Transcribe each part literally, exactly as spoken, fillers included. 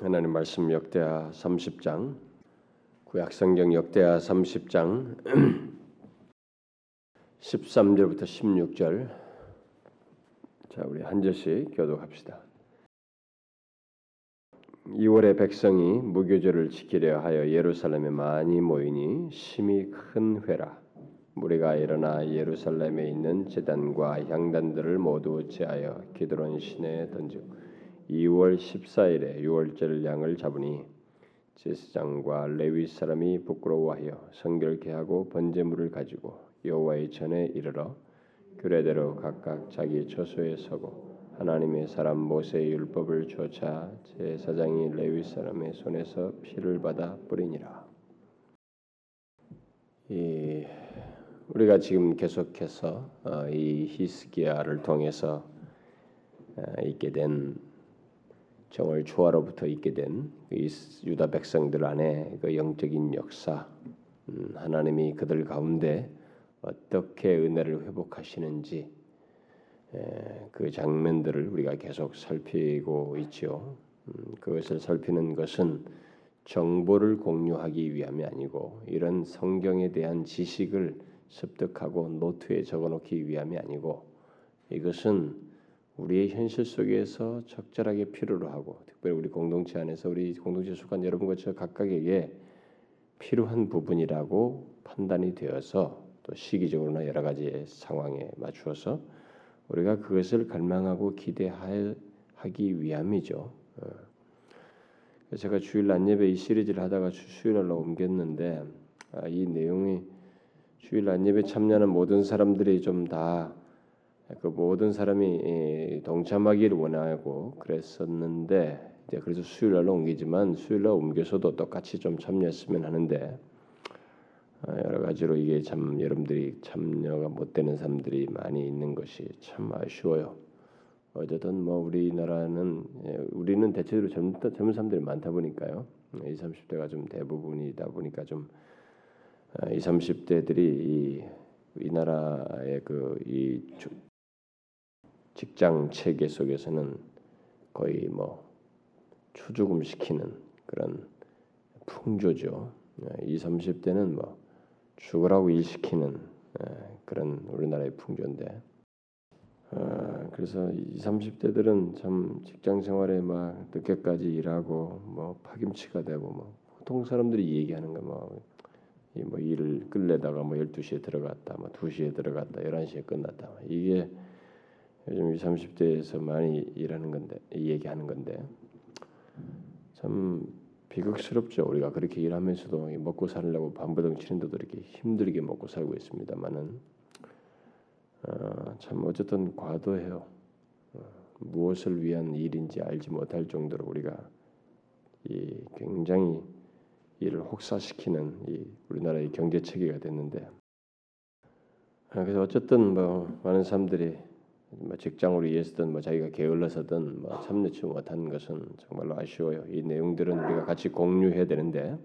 하나님 말씀 역대하 삼십 장, 구약성경 역대하 삼십 장 십삼 절부터 십육 절. 자, 우리 한 절씩 교독합시다. 이월에 백성이 무교절을 지키려 하여 예루살렘에 많이 모이니 심히 큰 회라. 무리가 일어나 예루살렘에 있는 제단과 향단들을 모두 제하여 기드론 시내에 던지고 이월 십사일에 유월절 양을 잡으니 제사장과 레위 사람이 부끄러워하여 성결케 하고 번제물을 가지고 여호와의 전에 이르러 규례대로 각각 자기 처소에 서고 하나님의 사람 모세의 율법을 조차 제사장이 레위 사람의 손에서 피를 받아 뿌리니라. 이 우리가 지금 계속해서 이 히스기야를 통해서 있게 된 정월 초하로부터 있게 된 유다 백성들 안에 그 영적인 역사, 하나님이 그들 가운데 어떻게 은혜를 회복하시는지 그 장면들을 우리가 계속 살피고 있지요. 그것을 살피는 것은 정보를 공유하기 위함이 아니고 이런 성경에 대한 지식을 습득하고 노트에 적어놓기 위함이 아니고 이것은 우리의 현실 속에서 적절하게 필요로 하고 특별히 우리 공동체 안에서 우리 공동체 속한 여러분과 저 각각에게 필요한 부분이라고 판단이 되어서 또 시기적으로나 여러 가지 상황에 맞추어서 우리가 그것을 갈망하고 기대하기 위함이죠. 제가 주일 낮 예배 이 시리즈를 하다가 수요일날로 옮겼는데 이 내용이 주일 낮 예배 참여하는 모든 사람들이 좀 다 그 모든 사람이 동참하기를 원하고 그랬었는데 이제 그래서 수요일날로 옮기지만 수요일날 옮겨서도 똑같이 좀 참여했으면 하는데 여러 가지로 이게 참 여러분들이 참여가 못 되는 사람들이 많이 있는 것이 참 아쉬워요. 어쨌든 뭐 우리나라는 우리는 대체로 젊은, 젊은 사람들이 많다 보니까요. 이십, 삼십 대가 좀 대부분이다 보니까 좀 이십, 삼십 대들이 이, 이 나라의 그 이 직장 체계 속에서는 거의 뭐 초죽음 시키는 그런 풍조죠. 이십, 삼십 대는 뭐 죽으라고 일 시키는 그런 우리나라의 풍조인데, 그래서 이십, 삼십 대들은 참 직장 생활에 막 늦게까지 일하고 뭐 파김치가 되고 뭐 보통 사람들이 얘기하는 거 뭐 이 뭐 일을 끌려다가 뭐 열두 시에 들어갔다, 뭐 두 시에 들어갔다, 열한 시에 끝났다. 이게 요즘 이십, 삼십 대에서 많이 일하는 건데, 얘기하는 건데 참 비극스럽죠. 우리가 그렇게 일하면서도 먹고 살려고 반부동 치는데도 이렇게 힘들게 먹고 살고 있습니다만은 아, 참 어쨌든 과도해요. 무엇을 위한 일인지 알지 못할 정도로 우리가 이 굉장히 이를 혹사시키는 이 우리나라의 경제 체계가 됐는데, 아, 그래서 어쨌든 뭐 많은 사람들이 뭐 직장으로 이해했든 뭐 자기가 게을러서든 뭐 참여치 못한 것은 정말로 아쉬워요. 이 내용들은 우리가 같이 공유해야 되는데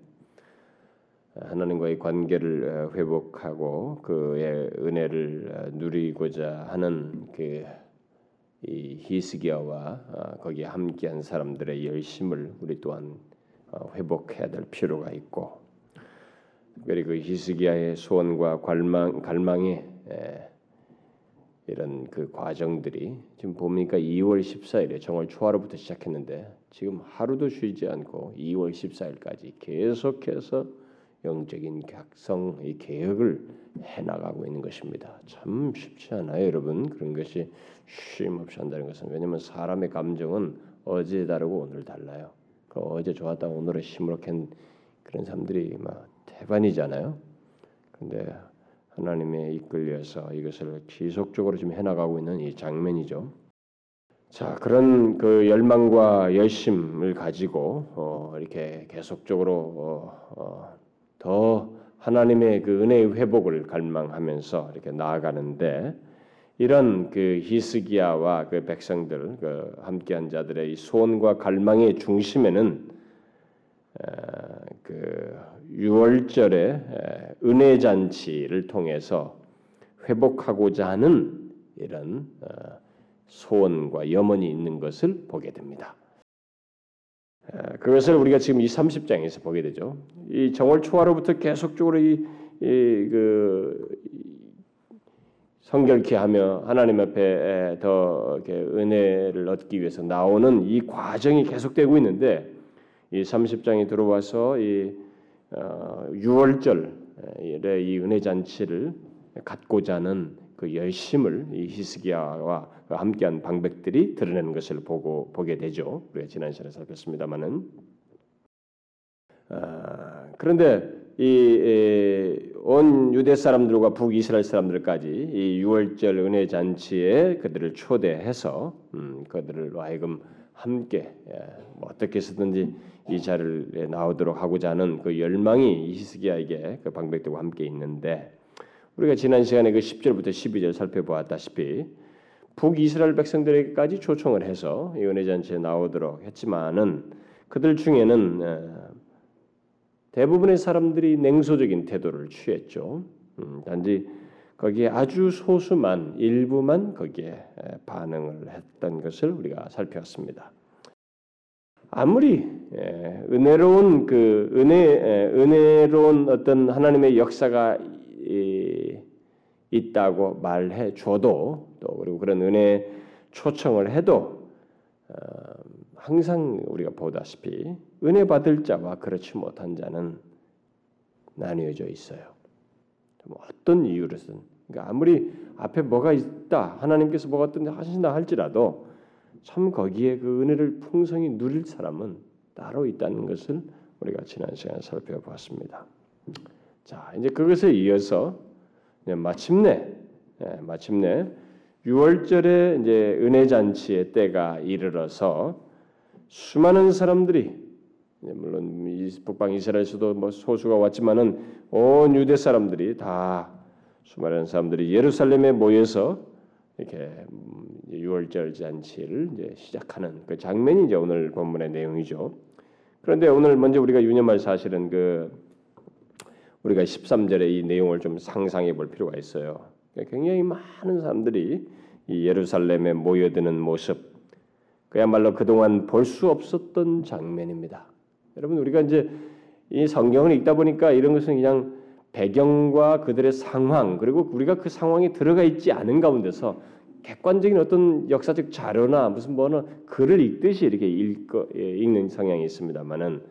하나님과의 관계를 회복하고 그의 은혜를 누리고자 하는 그 이 히스기야와 거기에 함께한 사람들의 열심을 우리 또한 회복해야 될 필요가 있고, 특별히 그 히스기야의 소원과 갈망, 갈망에 이런 그 과정들이 지금 보니까 이월 십사일에 정월 초하루부터 시작했는데 지금 하루도 쉬지 않고 이월 십사일까지 계속해서 영적인 각성, 이 개혁을 해나가고 있는 것입니다. 참 쉽지 않아요, 여러분. 그런 것이 쉼없이 한다는 것은, 왜냐하면 사람의 감정은 어제 다르고 오늘 달라요. 어제 좋았다 오늘은 시무룩한 그런 사람들이 막 대반이잖아요. 그런데 하나님의 이끌려서 이것을 지속적으로 지금 해나가고 있는 이 장면이죠. 자, 그런 그 열망과 열심을 가지고 어, 이렇게 계속적으로 어, 어, 더 하나님의 그 은혜의 회복을 갈망하면서 이렇게 나아가는데, 이런 그 히스기야와 그 백성들, 그 함께한 자들의 이 소원과 갈망의 중심에는 그 유월절의 은혜 잔치를 통해서 회복하고자 하는 이런 소원과 염원이 있는 것을 보게 됩니다. 그것을 우리가 지금 이 삼십 장에서 보게 되죠. 이 정월 초하루부터 계속적으로 이, 이 그 성결케 하며 하나님 앞에 더 이렇게 은혜를 얻기 위해서 나오는 이 과정이 계속되고 있는데 이 삼십 장이 들어와서 이 어, 유월절의 이 은혜 잔치를 갖고자 하는 그 열심을 이 히스기야와 함께한 방백들이 드러내는 것을 보고 보게 되죠. 우리가 지난 시간에 살폈습니다만은 아, 그런데 이 온 유대 사람들과 북이스라엘 사람들까지 이 유월절 은혜 잔치에 그들을 초대해서 음, 그들을 하여금 함께 예, 어떻게 해서든지 이 자리에 나오도록 하고자 하는 그 열망이 히스기야에게 그 방백들과 함께 있는데 우리가 지난 시간에 그 십 절부터 십이 절 살펴보았다시피 북이스라엘 백성들에게까지 초청을 해서 이 은혜 잔치에 나오도록 했지만은 그들 중에는 예, 대부분의 사람들이 냉소적인 태도를 취했죠. 음, 단지 거기에 아주 소수만, 일부만 거기에 반응을 했던 것을 우리가 살펴봤습니다. 아무리 예, 은혜로운 그 은혜 예, 은혜로운 어떤 하나님의 역사가 이, 있다고 말해 줘도 또 그리고 그런 은혜 초청을 해도 어, 항상 우리가 보다시피 은혜 받을 자와 그렇지 못한 자는 나뉘어져 있어요. 어떤 이유로든 그러니까 아무리 앞에 뭐가 있다 하나님께서 뭐가 어떤 하신다 할지라도 참 거기에 그 은혜를 풍성히 누릴 사람은 따로 있다는 것을 우리가 지난 시간에 살펴보았습니다. 자 이제 그것에 이어서 이제 마침내 예, 마침내 유월절에 이제 은혜 잔치의 때가 이르러서 수많은 사람들이 물론 북방 이스라엘에서도 뭐 소수가 왔지만은 온 유대 사람들이 다 수많은 사람들이 예루살렘에 모여서 이렇게 유월절 잔치를 이제 시작하는 그 장면이 이제 오늘 본문의 내용이죠. 그런데 오늘 먼저 우리가 유념할 사실은 그 우리가 십삼 절의 이 내용을 좀 상상해 볼 필요가 있어요. 굉장히 많은 사람들이 이 예루살렘에 모여드는 모습 그야말로 그동안 볼 수 없었던 장면입니다. 여러분 우리가 이제 이 성경을 읽다 보니까 이런 것은 그냥 배경과 그들의 상황 그리고 우리가 그 상황에 들어가 있지 않은 가운데서 객관적인 어떤 역사적 자료나 무슨 뭐나 글을 읽듯이 이렇게 읽거, 읽는 성향이 있습니다만은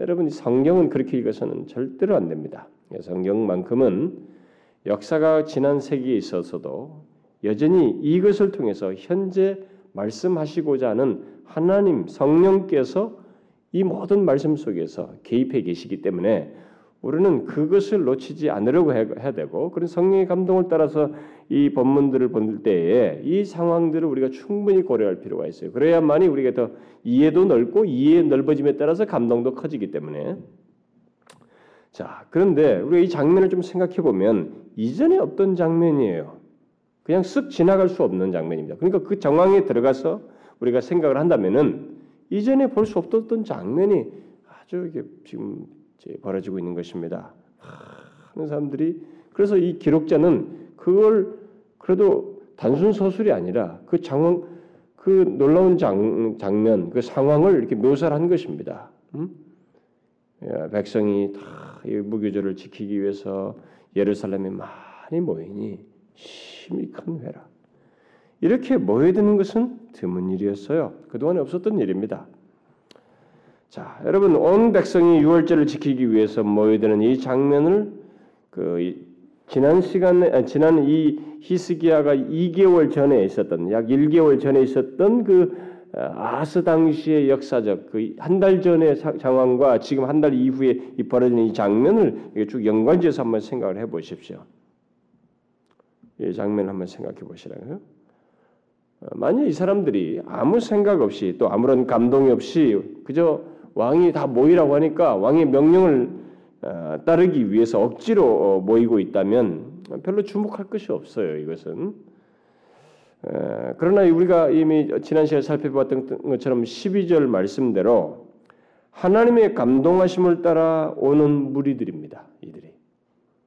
여러분 성경은 그렇게 읽어서는 절대로 안 됩니다. 성경만큼은 역사가 지난 세기에 있어서도 여전히 이것을 통해서 현재 말씀하시고자 하는 하나님 성령께서 이 모든 말씀 속에서 개입해 계시기 때문에 우리는 그것을 놓치지 않으려고 해야 되고 그런 성령의 감동을 따라서 이 본문들을 볼 때에 이 상황들을 우리가 충분히 고려할 필요가 있어요. 그래야만이 우리가 더 이해도 넓고 이해의 넓어짐에 따라서 감동도 커지기 때문에 자 그런데 우리가 이 장면을 좀 생각해 보면 이전에 없던 장면이에요. 그냥 쓱 지나갈 수 없는 장면입니다. 그러니까 그 정황에 들어가서 우리가 생각을 한다면은 이전에 볼 수 없었던 장면이 아주 이게 지금 벌어지고 있는 것입니다. 하는 사람들이 그래서 이 기록자는 그걸 그래도 단순 서술이 아니라 그 장면, 그 놀라운 장, 장면, 그 상황을 이렇게 묘사를 한 것입니다. 음? 야, 백성이 다 무교절을 지키기 위해서 예루살렘에 많이 모이니. 심히 큰 회라. 이렇게 모여드는 것은 드문 일이었어요. 그동안에 없었던 일입니다. 자, 여러분 온 백성이 유월절을 지키기 위해서 모여드는 이 장면을 그 이, 지난 시간에 아니, 지난 이 히스기야가 이 개월 전에 있었던 약 일 개월 전에 있었던 그 아스 당시의 역사적 그 한 달 전의 상황과 지금 한 달 이후에 이 벌어지는 이 장면을 쭉 연관지어서 한번 생각을 해보십시오. 이 장면을 한번 생각해 보시라고요. 만약 이 사람들이 아무 생각 없이 또 아무런 감동이 없이 그저 왕이 다 모이라고 하니까 왕의 명령을 따르기 위해서 억지로 모이고 있다면 별로 주목할 것이 없어요. 이것은. 그러나 우리가 이미 지난 시간에 살펴봤던 것처럼 십이 절 말씀대로 하나님의 감동하심을 따라 오는 무리들입니다. 이들이.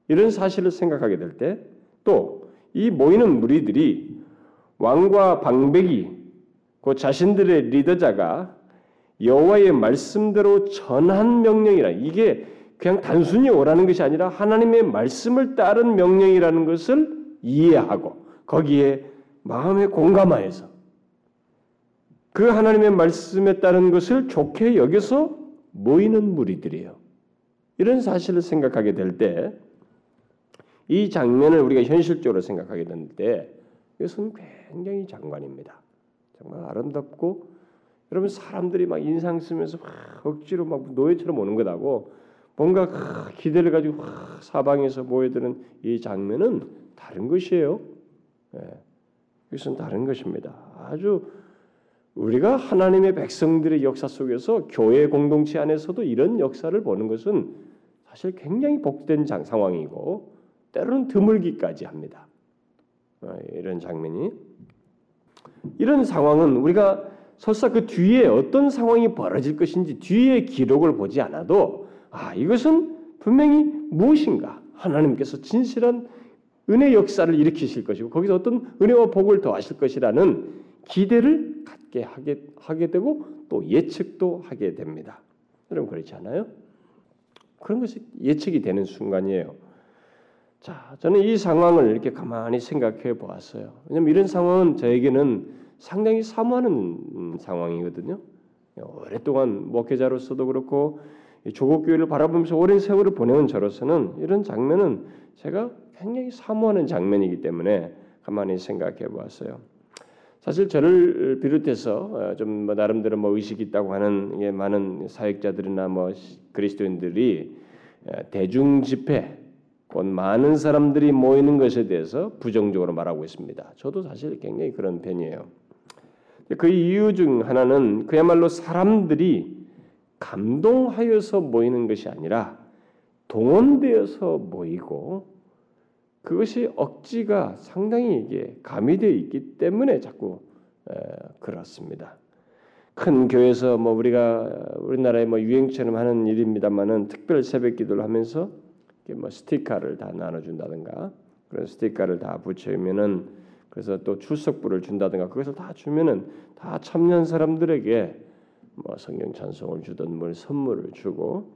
이런 사실을 생각하게 될 때 또 이 모이는 무리들이 왕과 방백이 그 자신들의 리더자가 여호와의 말씀대로 전한 명령이라, 이게 그냥 단순히 오라는 것이 아니라 하나님의 말씀을 따른 명령이라는 것을 이해하고 거기에 마음에 공감하여서 그 하나님의 말씀에 따른 것을 좋게 여기서 모이는 무리들이에요. 이런 사실을 생각하게 될 때, 이 장면을 우리가 현실적으로 생각하게 될 때 이것은 굉장히 장관입니다. 정말 아름답고, 여러분 사람들이 막 인상 쓰면서 막 억지로 막 노예처럼 오는 것하고 뭔가 기대를 가지고 사방에서 모여드는 이 장면은 다른 것이에요. 예, 이것은 다른 것입니다. 아주 우리가 하나님의 백성들의 역사 속에서 교회 공동체 안에서도 이런 역사를 보는 것은 사실 굉장히 복된 장, 상황이고 때로는 드물기까지 합니다. 이런 장면이, 이런 상황은 우리가 설사 그 뒤에 어떤 상황이 벌어질 것인지 뒤에 기록을 보지 않아도 아, 이것은 분명히 무엇인가 하나님께서 진실한 은혜 역사를 일으키실 것이고 거기서 어떤 은혜와 복을 더하실 것이라는 기대를 갖게 하게, 하게 되고 또 예측도 하게 됩니다. 여러분 그렇지 않아요? 그런 것이 예측이 되는 순간이에요. 자, 저는 이 상황을 이렇게 가만히 생각해 보았어요. 왜냐하면 이런 상황은 저에게는 상당히 사모하는 상황이거든요. 오랫동안 목회자로서도 그렇고 조국 교회를 바라보면서 오랜 세월을 보내온 저로서는 이런 장면은 제가 굉장히 사모하는 장면이기 때문에 가만히 생각해 보았어요. 사실 저를 비롯해서 좀 뭐 나름대로 뭐 의식이 있다고 하는 많은 사역자들이나 뭐 그리스도인들이 대중 집회, 곧 많은 사람들이 모이는 것에 대해서 부정적으로 말하고 있습니다. 저도 사실 굉장히 그런 편이에요. 그 이유 중 하나는 그야말로 사람들이 감동하여서 모이는 것이 아니라 동원되어서 모이고 그것이 억지가 상당히 이게 가미되어 있기 때문에 자꾸 에, 그렇습니다. 큰 교회에서 뭐 우리가 우리나라에 뭐 유행처럼 하는 일입니다만은 특별 새벽기도를 하면서 뭐 스티커를 다 나눠준다든가 그런 스티커를 다 붙여면은 그래서 또 출석부를 준다든가 그것을 다 주면은 다 참여한 사람들에게 뭐 성경 찬송을 주든 뭘 선물을 주고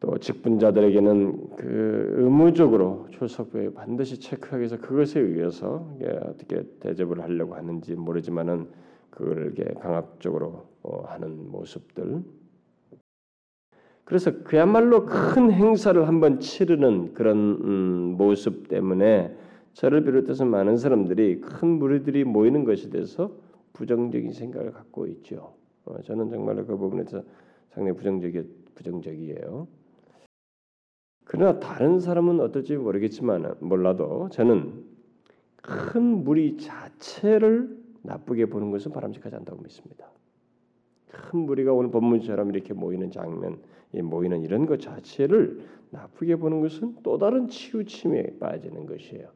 또 직분자들에게는 그 의무적으로 출석부에 반드시 체크하기 위해서 그것에 의해서 어떻게 대접을 하려고 하는지 모르지만은 그걸 강압적으로 하는 모습들. 그래서 그야말로 큰 행사를 한번 치르는 그런 음, 모습 때문에 저를 비롯해서 많은 사람들이 큰 무리들이 모이는 것에 대해서 부정적인 생각을 갖고 있죠. 어, 저는 정말로 그 부분에서 상당히 부정적이, 부정적이에요. 그러나 다른 사람은 어떨지 모르겠지만 몰라도 저는 큰 무리 자체를 나쁘게 보는 것은 바람직하지 않다고 믿습니다. 큰 무리가 오늘 본문처럼 이렇게 모이는 장면, 모이는 이런 것 자체를 나쁘게 보는 것은 또 다른 치우침에 빠지는 것이에요.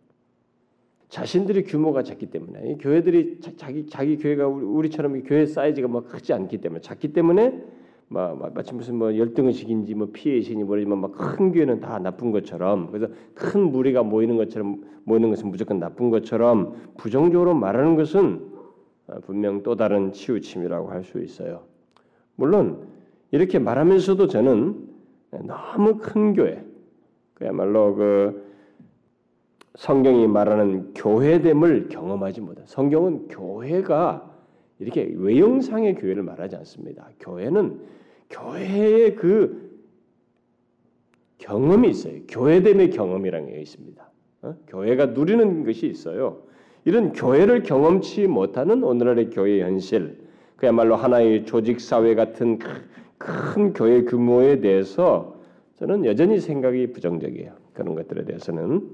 자신들이 규모가 작기 때문에, 교회들이 자, 자기 자기 교회가 우리, 우리처럼 교회 사이즈가 막 크지 않기 때문에, 작기 때문에 막 마치 무슨 뭐 열등의식인지 뭐 피해의식인지 모르지만 막 큰 교회는 다 나쁜 것처럼, 그래서 큰 무리가 모이는 것처럼 모이는 것은 무조건 나쁜 것처럼 부정적으로 말하는 것은 분명 또 다른 치우침이라고 할 수 있어요. 물론 이렇게 말하면서도 저는 너무 큰 교회, 그야말로 그 성경이 말하는 교회됨을 경험하지 못해요. 성경은 교회가 이렇게 외형상의 교회를 말하지 않습니다. 교회는 교회의 그 경험이 있어요. 교회됨의 경험이라는 게 있습니다. 어? 교회가 누리는 것이 있어요. 이런 교회를 경험치 못하는 오늘날의 교회 현실, 그야말로 하나의 조직사회 같은 큰 교회 규모에 대해서 저는 여전히 생각이 부정적이에요. 그런 것들에 대해서는.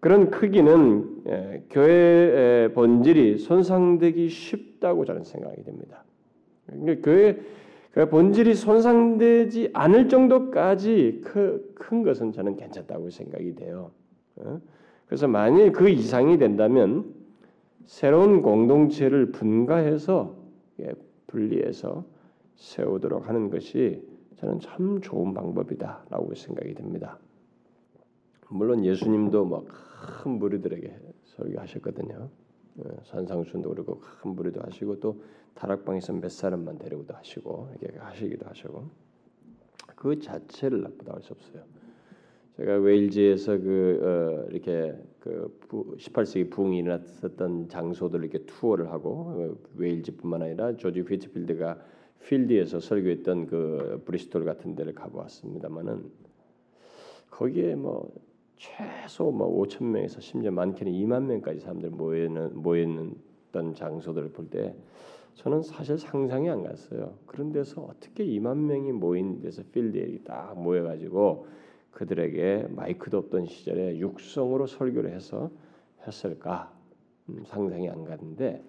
그런 크기는 교회의 본질이 손상되기 쉽다고 저는 생각이 됩니다. 교회 본질이 손상되지 않을 정도까지 큰 것은 저는 괜찮다고 생각이 돼요. 그래서 만일 그 이상이 된다면 새로운 공동체를 분가해서 분리해서 세우도록 하는 것이 저는 참 좋은 방법이다라고 생각이 됩니다. 물론 예수님도 막 큰 무리들에게 설교하셨거든요. 산상순도 그렇고 큰 무리도 하시고 또 다락방에서 몇 사람만 데려오도 하시고 이렇게 하시기도 하시고 그 자체를 나쁘다고 할 수 없어요. 제가 웨일즈에서 그 어, 이렇게 그 부, 십팔 세기 부흥이 일어났었던 장소들 이렇게 투어를 하고 웨일즈뿐만 아니라 조지 휘트필드가 필드에서 설교했던 그 브리스톨 같은 데를 가보았습니다만은 거기에 뭐 최소 뭐 오천 명에서 심지어 많게는 이만 명까지 사람들 모이는 모이는 어떤 장소들을 볼 때 저는 사실 상상이 안 갔어요. 그런 데서 어떻게 이만 명이 모인 데서 필드에 딱 모여가지고 그들에게 마이크도 없던 시절에 육성으로 설교를 해서 했을까 음, 상상이 안 갔는데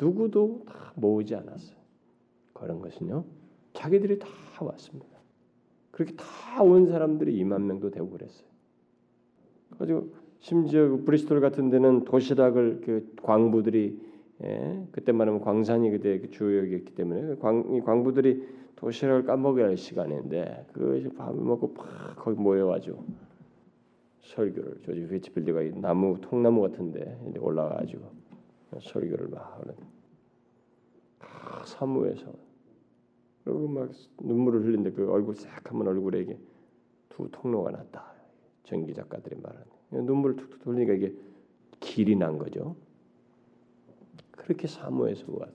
누구도 다 모으지 않았어요. 그런 것은요 자기들이 다 왔습니다. 그렇게 다 온 사람들이 이만 명도 되고 그랬어요. 그래서 심지어 그 브리스톨 같은 데는 도시락을 그 광부들이 예, 그때만 하면 광산이 그때 그 주역이었기 때문에 광, 이 광부들이 도시락을 까먹어야 할 시간인데 그걸 밥을 먹고 팍 거기 모여가지고 설교를 조지 휘츠필드가 이 나무 통나무 같은데 올라가가지고 설교를 막 하는 아, 사무에서 그리고 막 눈물을 흘린데 그 얼굴 싹 하면 얼굴에 이게 두 통로가 났다. 전기 작가들이 말하는 눈물을 툭툭 돌리니까 이게 길이 난 거죠. 그렇게 사모해서 왔어요.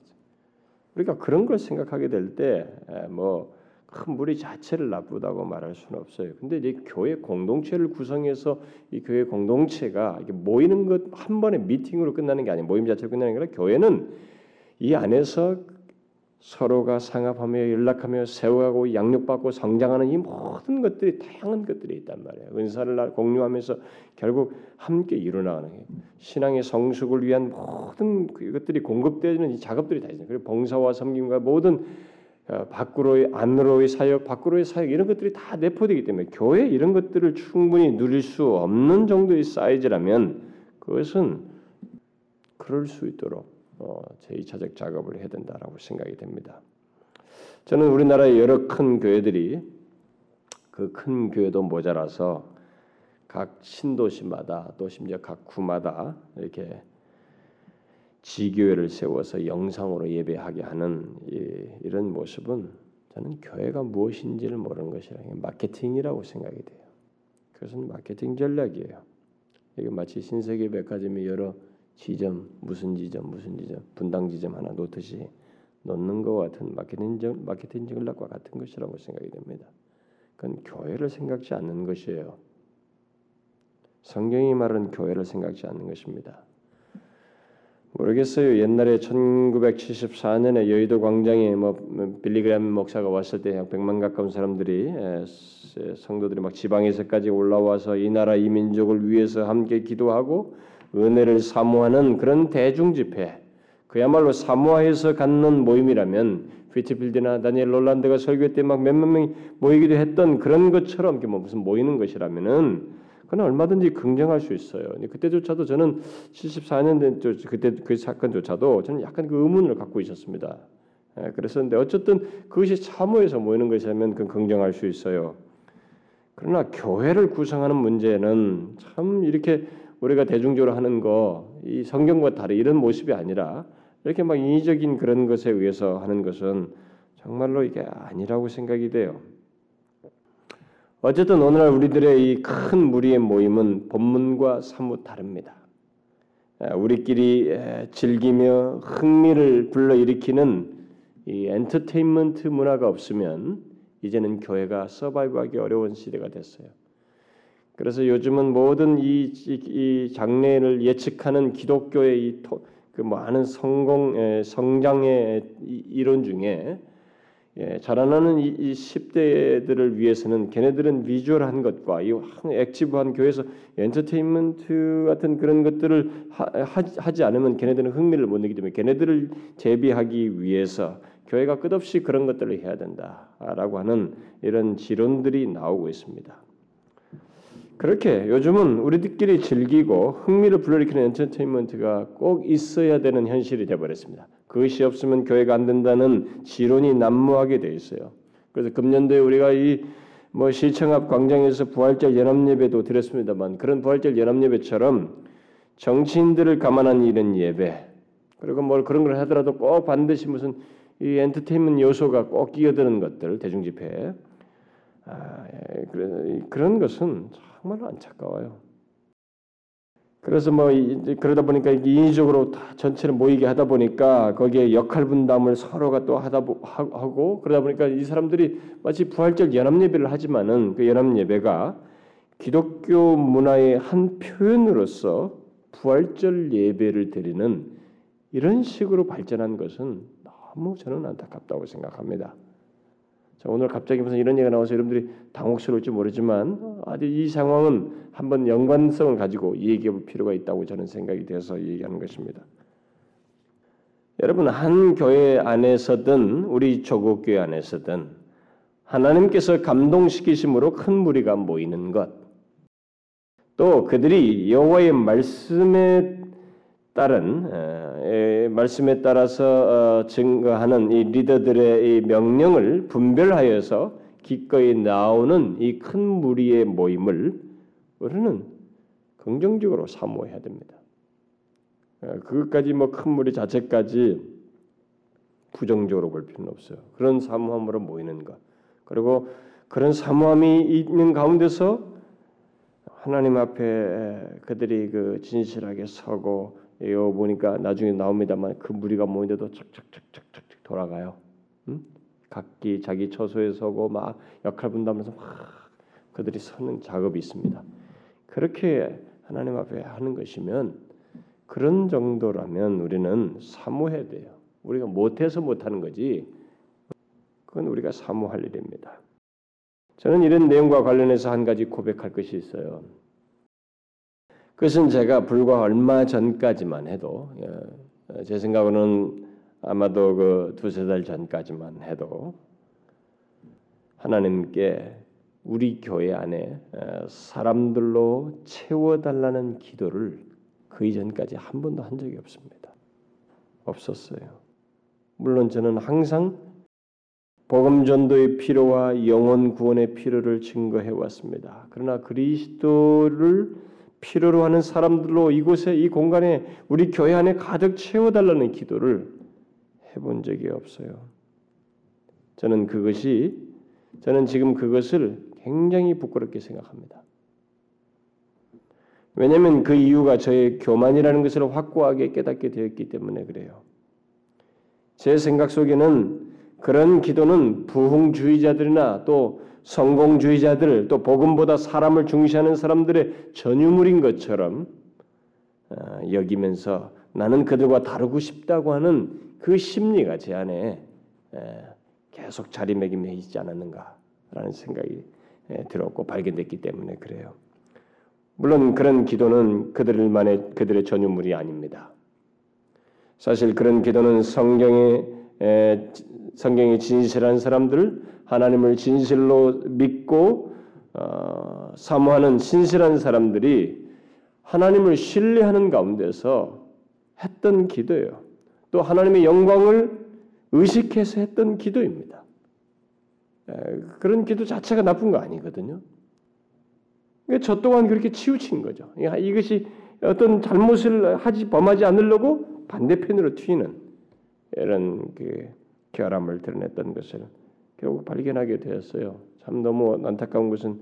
우리가 그런 걸 생각하게 될 때 뭐 큰 무리 자체를 나쁘다고 말할 수는 없어요. 근데 이제 교회 공동체를 구성해서 이 교회 공동체가 이렇게 모이는 것 한 번의 미팅으로 끝나는 게 아니에요. 모임 자체로 끝나는 게 아니라 교회는 이 안에서 서로가 상합하며 연락하며 세워가고 양육받고 성장하는 이 모든 것들이 다양한 것들이 있단 말이에요. 은사를 공유하면서 결국 함께 이루어나가는 거예요. 신앙의 성숙을 위한 모든 것들이 공급되는 이 작업들이 다 있어요. 그리고 봉사와 섬김과 모든 밖으로의 안으로의 사역, 밖으로의 사역 이런 것들이 다 내포되기 때문에 교회 이런 것들을 충분히 누릴 수 없는 정도의 사이즈라면 그것은 그럴 수 있도록 어, 제이 차적 작업을 해야 된다라고 생각이 됩니다. 저는 우리나라의 여러 큰 교회들이 그 큰 교회도 모자라서 각 신도시마다 또 심지어 각 구마다 이렇게 지교회를 세워서 영상으로 예배하게 하는 이, 이런 모습은 저는 교회가 무엇인지를 모르는 것이라는 마케팅이라고 생각이 돼요. 그것은 마케팅 전략이에요. 이게 마치 신세계 백화점이 여러 지점, 무슨 지점, 무슨 지점, 분당 지점 하나 놓듯이 놓는 것 같은 마케팅적, 마케팅 전략과 같은 것이라고 생각이 됩니다. 그건 교회를 생각지 않는 것이에요. 성경이 말하는 교회를 생각지 않는 것입니다. 모르겠어요. 옛날에 천구백칠십사 년에 여의도 광장에 뭐 빌리그램 목사가 왔을 때 약 백만 가까운 사람들이 성도들이 막 지방에서까지 올라와서 이 나라 이 민족을 위해서 함께 기도하고 은혜를 사모하는 그런 대중집회, 그야말로 사모해서 갖는 모임이라면 휘트필드나 다니엘 롤란드가 설교 때 막 몇몇 명이 모이기도 했던 그런 것처럼 이렇게 뭐 무슨 모이는 것이라면은 그건 얼마든지 긍정할 수 있어요. 그때조차도 저는 칠십사 년 된 그때 그 사건조차도 저는 약간 그 의문을 갖고 있었습니다. 그랬었는데 어쨌든 그것이 사모해서 모이는 것이라면 그건 긍정할 수 있어요. 그러나 교회를 구성하는 문제는 참 이렇게 우리가 대중적으로 하는 거, 이 성경과 다른 이런 모습이 아니라 이렇게 막 인위적인 그런 것에 의해서 하는 것은 정말로 이게 아니라고 생각이 돼요. 어쨌든 오늘날 우리들의 이 큰 무리의 모임은 본문과 사뭇 다릅니다. 우리끼리 즐기며 흥미를 불러일으키는 이 엔터테인먼트 문화가 없으면 이제는 교회가 서바이브하기 어려운 시대가 됐어요. 그래서 요즘은 모든 이, 이 장래를 예측하는 기독교의 이 그 많은 성공 성장의 이론 중에 예, 자라나는 이, 이 십 대들을 위해서는 걔네들은 비주얼한 것과 이 액티브한 교회에서 엔터테인먼트 같은 그런 것들을 하, 하, 하지 않으면 걔네들은 흥미를 못 느끼기 때문에 걔네들을 제비하기 위해서 교회가 끝없이 그런 것들을 해야 된다라고 하는 이런 지론들이 나오고 있습니다. 그렇게 요즘은 우리들끼리 즐기고 흥미를 불러일으키는 엔터테인먼트가 꼭 있어야 되는 현실이 되어버렸습니다. 그것이 없으면 교회가 안 된다는 지론이 난무하게 돼 있어요. 그래서 금년도에 우리가 이 뭐 시청 앞 광장에서 부활절 연합예배도 드렸습니다만 그런 부활절 연합예배처럼 정치인들을 감안한 이런 예배, 그리고 뭘 그런 걸 하더라도 꼭 반드시 무슨 이 엔터테인먼트 요소가 꼭 끼어드는 것들, 대중집회에 아, 예, 그래, 그런 것은 정말로 안타까워요. 그래서 뭐 이제 그러다 보니까 인위적으로 다 전체를 모이게 하다 보니까 거기에 역할 분담을 서로가 또 하다 보, 하고 그러다 보니까 이 사람들이 마치 부활절 연합 예배를 하지만은 그 연합 예배가 기독교 문화의 한 표현으로서 부활절 예배를 드리는 이런 식으로 발전한 것은 너무 저는 안타깝다고 생각합니다. 자, 오늘 갑자기 무슨 이런 얘기가 나와서 여러분들이 당혹스러울지 모르지만 아주 이 상황은 한번 연관성을 가지고 얘기해 볼 필요가 있다고 저는 생각이 돼서 얘기하는 것입니다. 여러분, 한 교회 안에서든 우리 조국 교회 안에서든 하나님께서 감동시키심으로 큰 무리가 모이는 것, 또 그들이 여호와의 말씀에 따른 에, 에, 말씀에 따라서 어, 증거하는 이 리더들의 이 명령을 분별하여서 기꺼이 나오는 이 큰 무리의 모임을 우리는 긍정적으로 사모해야 됩니다. 에, 그것까지 뭐 큰 무리 자체까지 부정적으로 볼 필요는 없어요. 그런 사모함으로 모이는 것, 그리고 그런 사모함이 있는 가운데서 하나님 앞에 그들이 그 진실하게 서고, 이거 보니까 나중에 나옵니다만 그 무리가 모인데도 착착착착착 돌아가요. 응? 각기 자기 처소에 서고 막 역할 분담하면서 막 그들이 서는 작업이 있습니다. 그렇게 하나님 앞에 하는 것이면, 그런 정도라면 우리는 사모해야 돼요. 우리가 못해서 못하는 거지 그건 우리가 사모할 일입니다. 저는 이런 내용과 관련해서 한 가지 고백할 것이 있어요. 그것은 제가 불과 얼마 전까지만 해도, 제 생각으로는 아마도 그 두세 달 전까지만 해도 하나님께 우리 교회 안에 사람들로 채워달라는 기도를 그 이전까지 한 번도 한 적이 없습니다. 없었어요. 물론 저는 항상 복음 전도의 필요와 영혼 구원의 필요를 증거해 왔습니다. 그러나 그리스도를 필요로 하는 사람들로 이곳에, 이 공간에, 우리 교회 안에 가득 채워달라는 기도를 해본 적이 없어요. 저는 그것이, 저는 지금 그것을 굉장히 부끄럽게 생각합니다. 왜냐하면 그 이유가 저의 교만이라는 것을 확고하게 깨닫게 되었기 때문에 그래요. 제 생각 속에는 그런 기도는 부흥주의자들이나 또 성공주의자들, 또 복음보다 사람을 중시하는 사람들의 전유물인 것처럼 여기면서 나는 그들과 다루고 싶다고 하는 그 심리가 제 안에 계속 자리매김해 있지 않았는가라는 생각이 들었고 발견됐기 때문에 그래요. 물론 그런 기도는 그들만의, 그들의 전유물이 아닙니다. 사실 그런 기도는 성경에 성경에 진실한 사람들, 하나님을 진실로 믿고 어, 사모하는 신실한 사람들이 하나님을 신뢰하는 가운데서 했던 기도예요. 또 하나님의 영광을 의식해서 했던 기도입니다. 에, 그런 기도 자체가 나쁜 거 아니거든요. 그러니까 저 또한 그렇게 치우친 거죠. 이것이 어떤 잘못을 하지, 범하지 않으려고 반대편으로 튀는 이런 그 결함을 드러냈던 것을 결국 발견하게 되었어요. 참 너무 안타까운 것은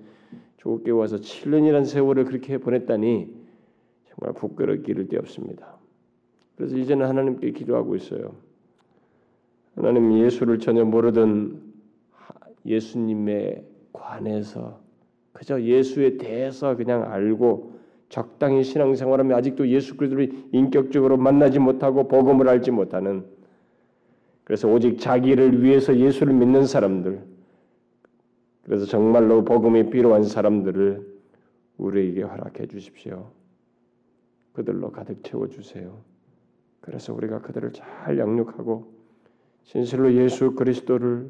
조국교회 와서 칠 년이라는 세월을 그렇게 보냈다니 정말 부끄럽기를 데 없습니다. 그래서 이제는 하나님께 기도하고 있어요. 하나님, 예수를 전혀 모르던 예수님에 관해서, 그저 예수에 대해서 그냥 알고 적당히 신앙생활하며 아직도 예수 그리스도를 인격적으로 만나지 못하고 복음을 알지 못하는, 그래서 오직 자기를 위해서 예수를 믿는 사람들, 그래서 정말로 복음이 필요한 사람들을 우리에게 허락해 주십시오. 그들로 가득 채워주세요. 그래서 우리가 그들을 잘 양육하고 진실로 예수 그리스도를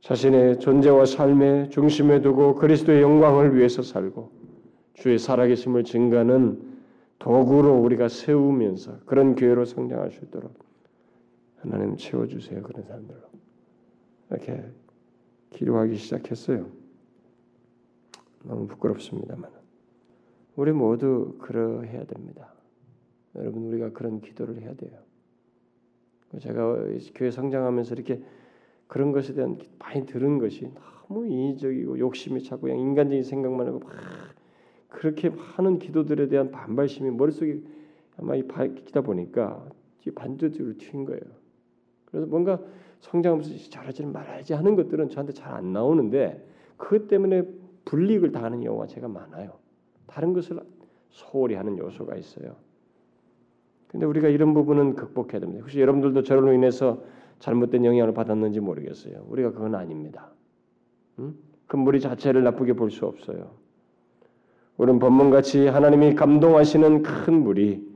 자신의 존재와 삶의 중심에 두고 그리스도의 영광을 위해서 살고 주의 살아계심을 증거하는 도구로 우리가 세우면서 그런 교회로 성장할 수 있도록 하나님 채워주세요. 그런 사람들로 이렇게 기도하기 시작했어요. 너무 부끄럽습니다만 우리 모두 그러해야 됩니다. 여러분, 우리가 그런 기도를 해야 돼요. 제가 교회 성장하면서 이렇게 그런 것에 대한 많이 들은 것이 너무 인위적이고 욕심이 차고 그냥 인간적인 생각만 하고 막 그렇게 하는 기도들에 대한 반발심이 머릿속에 아마 이 밝히다 보니까 반대쪽으로 튄 거예요. 그래서 뭔가 성장하면서 잘하지 말아야지 하는 것들은 저한테 잘 안 나오는데 그것 때문에 불이익을 당하는 경우가 제가 많아요. 다른 것을 소홀히 하는 요소가 있어요. 근데 우리가 이런 부분은 극복해야 됩니다. 혹시 여러분들도 저로 인해서 잘못된 영향을 받았는지 모르겠어요. 우리가 그건 아닙니다. 음? 그 무리 자체를 나쁘게 볼 수 없어요. 우리는 법문같이 하나님이 감동하시는 큰 무리,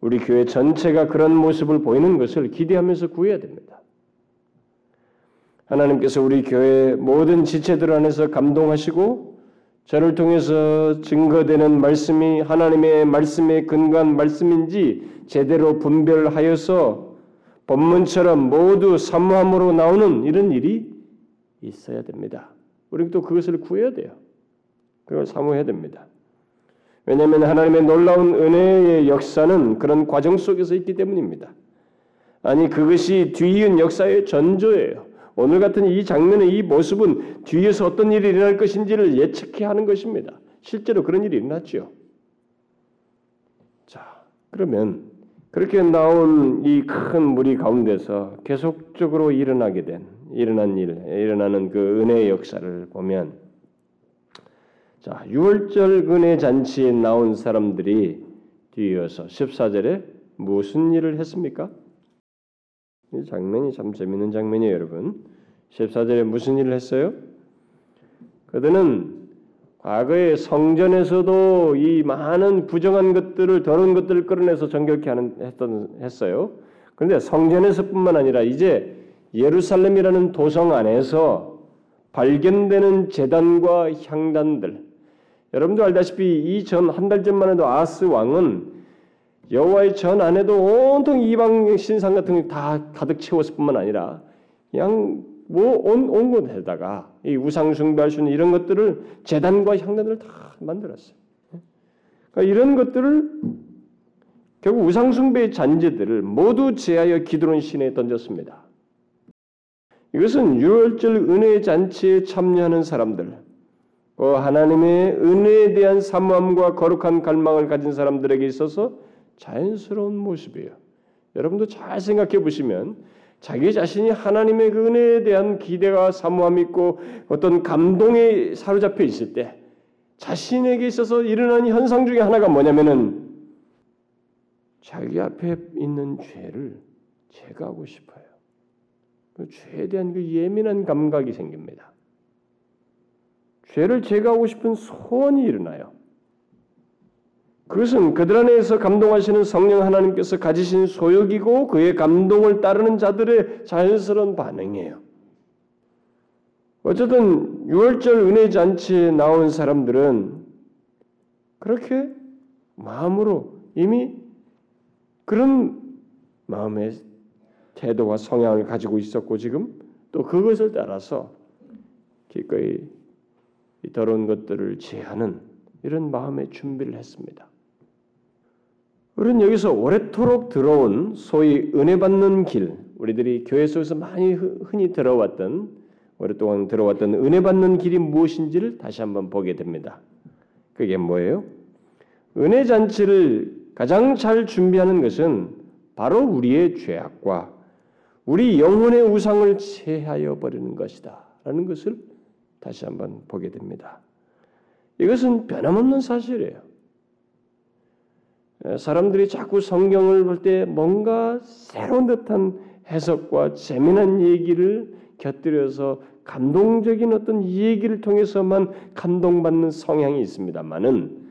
우리 교회 전체가 그런 모습을 보이는 것을 기대하면서 구해야 됩니다. 하나님께서 우리 교회 모든 지체들 안에서 감동하시고 저를 통해서 증거되는 말씀이 하나님의 말씀에 근거한 말씀인지 제대로 분별하여서 본문처럼 모두 사모함으로 나오는 이런 일이 있어야 됩니다. 우리는 또 그것을 구해야 돼요. 그걸 사모해야 됩니다. 왜냐하면 하나님의 놀라운 은혜의 역사는 그런 과정 속에서 있기 때문입니다. 아니, 그것이 뒤이은 역사의 전조예요. 오늘 같은 이 장면의 이 모습은 뒤에서 어떤 일이 일어날 것인지를 예측해 하는 것입니다. 실제로 그런 일이 일어났죠. 자, 그러면 그렇게 나온 이 큰 무리 가운데서 계속적으로 일어나게 된 일어난 일, 일어나는 그 은혜의 역사를 보면, 자, 유월절 은혜 잔치에 나온 사람들이 뒤이어서 십사 절에 무슨 일을 했습니까? 이 장면이 참 재미있는 장면이에요, 여러분. 십사 절에 무슨 일을 했어요? 그들은 과거에 성전에서도 이 많은 부정한 것들을, 더러운 것들을 끌어내서 정결케 하는 했던 했어요. 그런데 성전에서뿐만 아니라 이제 예루살렘이라는 도성 안에서 발견되는 제단과 향단들. 여러분도 알다시피 이 전 한 달 전만 해도 아하스 왕은 여호와의 전 안에도 온통 이방 신상 같은 게 다 가득 채웠을 뿐만 아니라 그냥 뭐 온 온 곳에다가 이 우상 숭배할 수 있는 이런 것들을 제단과 향단들을 다 만들었어요. 그러니까 이런 것들을 결국 우상 숭배의 잔재들을 모두 제하여 기드론 시내에 던졌습니다. 이것은 유월절 은혜의 잔치에 참여하는 사람들, 하나님의 은혜에 대한 사모함과 거룩한 갈망을 가진 사람들에게 있어서 자연스러운 모습이에요. 여러분도 잘 생각해 보시면 자기 자신이 하나님의 그 은혜에 대한 기대가 사모함 있고 어떤 감동에 사로잡혀 있을 때 자신에게 있어서 일어나는 현상 중에 하나가 뭐냐면은 자기 앞에 있는 죄를 제거하고 싶어요. 그 죄에 대한 그 예민한 감각이 생깁니다. 죄를 제거하고 싶은 소원이 일어나요. 그것은 그들 안에서 감동하시는 성령 하나님께서 가지신 소욕이고 그의 감동을 따르는 자들의 자연스러운 반응이에요. 어쨌든 유월절 은혜 잔치에 나온 사람들은 그렇게 마음으로 이미 그런 마음의 태도와 성향을 가지고 있었고 지금 또 그것을 따라서 기꺼이 이 더러운 것들을 제하는 이런 마음의 준비를 했습니다. 우리는 여기서 오래도록 들어온 소위 은혜받는 길, 우리들이 교회 속에서 많이 흔히 들어왔던, 오랫동안 들어왔던 은혜받는 길이 무엇인지를 다시 한번 보게 됩니다. 그게 뭐예요? 은혜 잔치를 가장 잘 준비하는 것은 바로 우리의 죄악과 우리 영혼의 우상을 제하여 버리는 것이다 라는 것을 다시 한번 보게 됩니다. 이것은 변함없는 사실이에요. 사람들이 자꾸 성경을 볼 때 뭔가 새로운 듯한 해석과 재미난 얘기를 곁들여서 감동적인 어떤 얘기를 통해서만 감동받는 성향이 있습니다만은,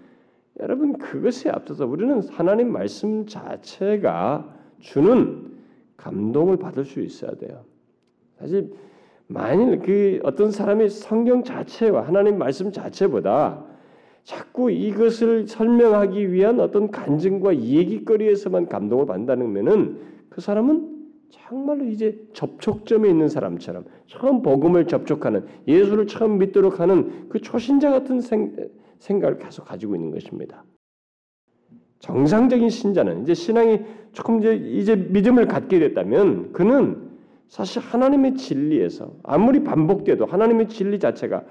여러분, 그것에 앞서서 우리는 하나님 말씀 자체가 주는 감동을 받을 수 있어야 돼요. 사실 만일 그 어떤 사람이 성경 자체와 하나님 말씀 자체보다 자꾸 이것을 설명하기 위한 어떤 간증과 얘기거리에서만 감동을 받는다면은 그 사람은 정말로 이제 접촉점에 있는 사람처럼 처음 복음을 접촉하는, 예수를 처음 믿도록 하는 그 초신자 같은 생, 생각을 계속 가지고 있는 것입니다. 정상적인 신자는 이제 신앙이 조금 이제, 이제 믿음을 갖게 됐다면 그는 사실 하나님의 진리에서 아무리 반복돼도 하나님의 진리 자체가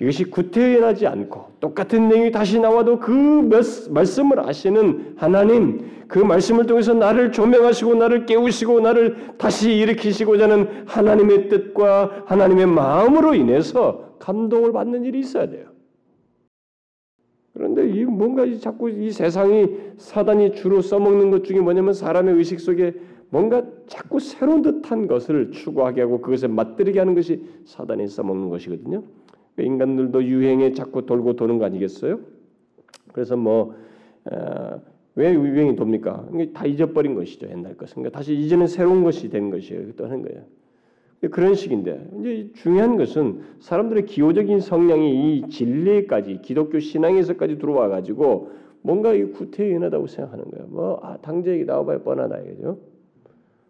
이것이 구태연하지 않고 똑같은 내용이 다시 나와도 그 말씀을 아시는 하나님, 그 말씀을 통해서 나를 조명하시고 나를 깨우시고 나를 다시 일으키시고자 하는 하나님의 뜻과 하나님의 마음으로 인해서 감동을 받는 일이 있어야 돼요. 그런데 이 뭔가 자꾸 이 세상이 사단이 주로 써먹는 것 중에 뭐냐면 사람의 의식 속에 뭔가 자꾸 새로운 듯한 것을 추구하게 하고 그것에 맞들이게 하는 것이 사단이 써먹는 것이거든요. 인간들도 유행에 자꾸 돌고 도는 거 아니겠어요? 그래서 뭐 왜 유행이 돕니까? 다 잊어버린 것이죠. 옛날 것은. 그러니까 다시 이제는 새로운 것이 된 것이에요. 또 하는 거예요. 그런 식인데 이제 중요한 것은 사람들의 기호적인 성향이 이 진리까지 기독교 신앙에서까지 들어와 가지고 뭔가 이 구태연하다고 생각하는 거예요. 뭐 아, 당장 얘기 나와봐야 뻔하다 이거죠.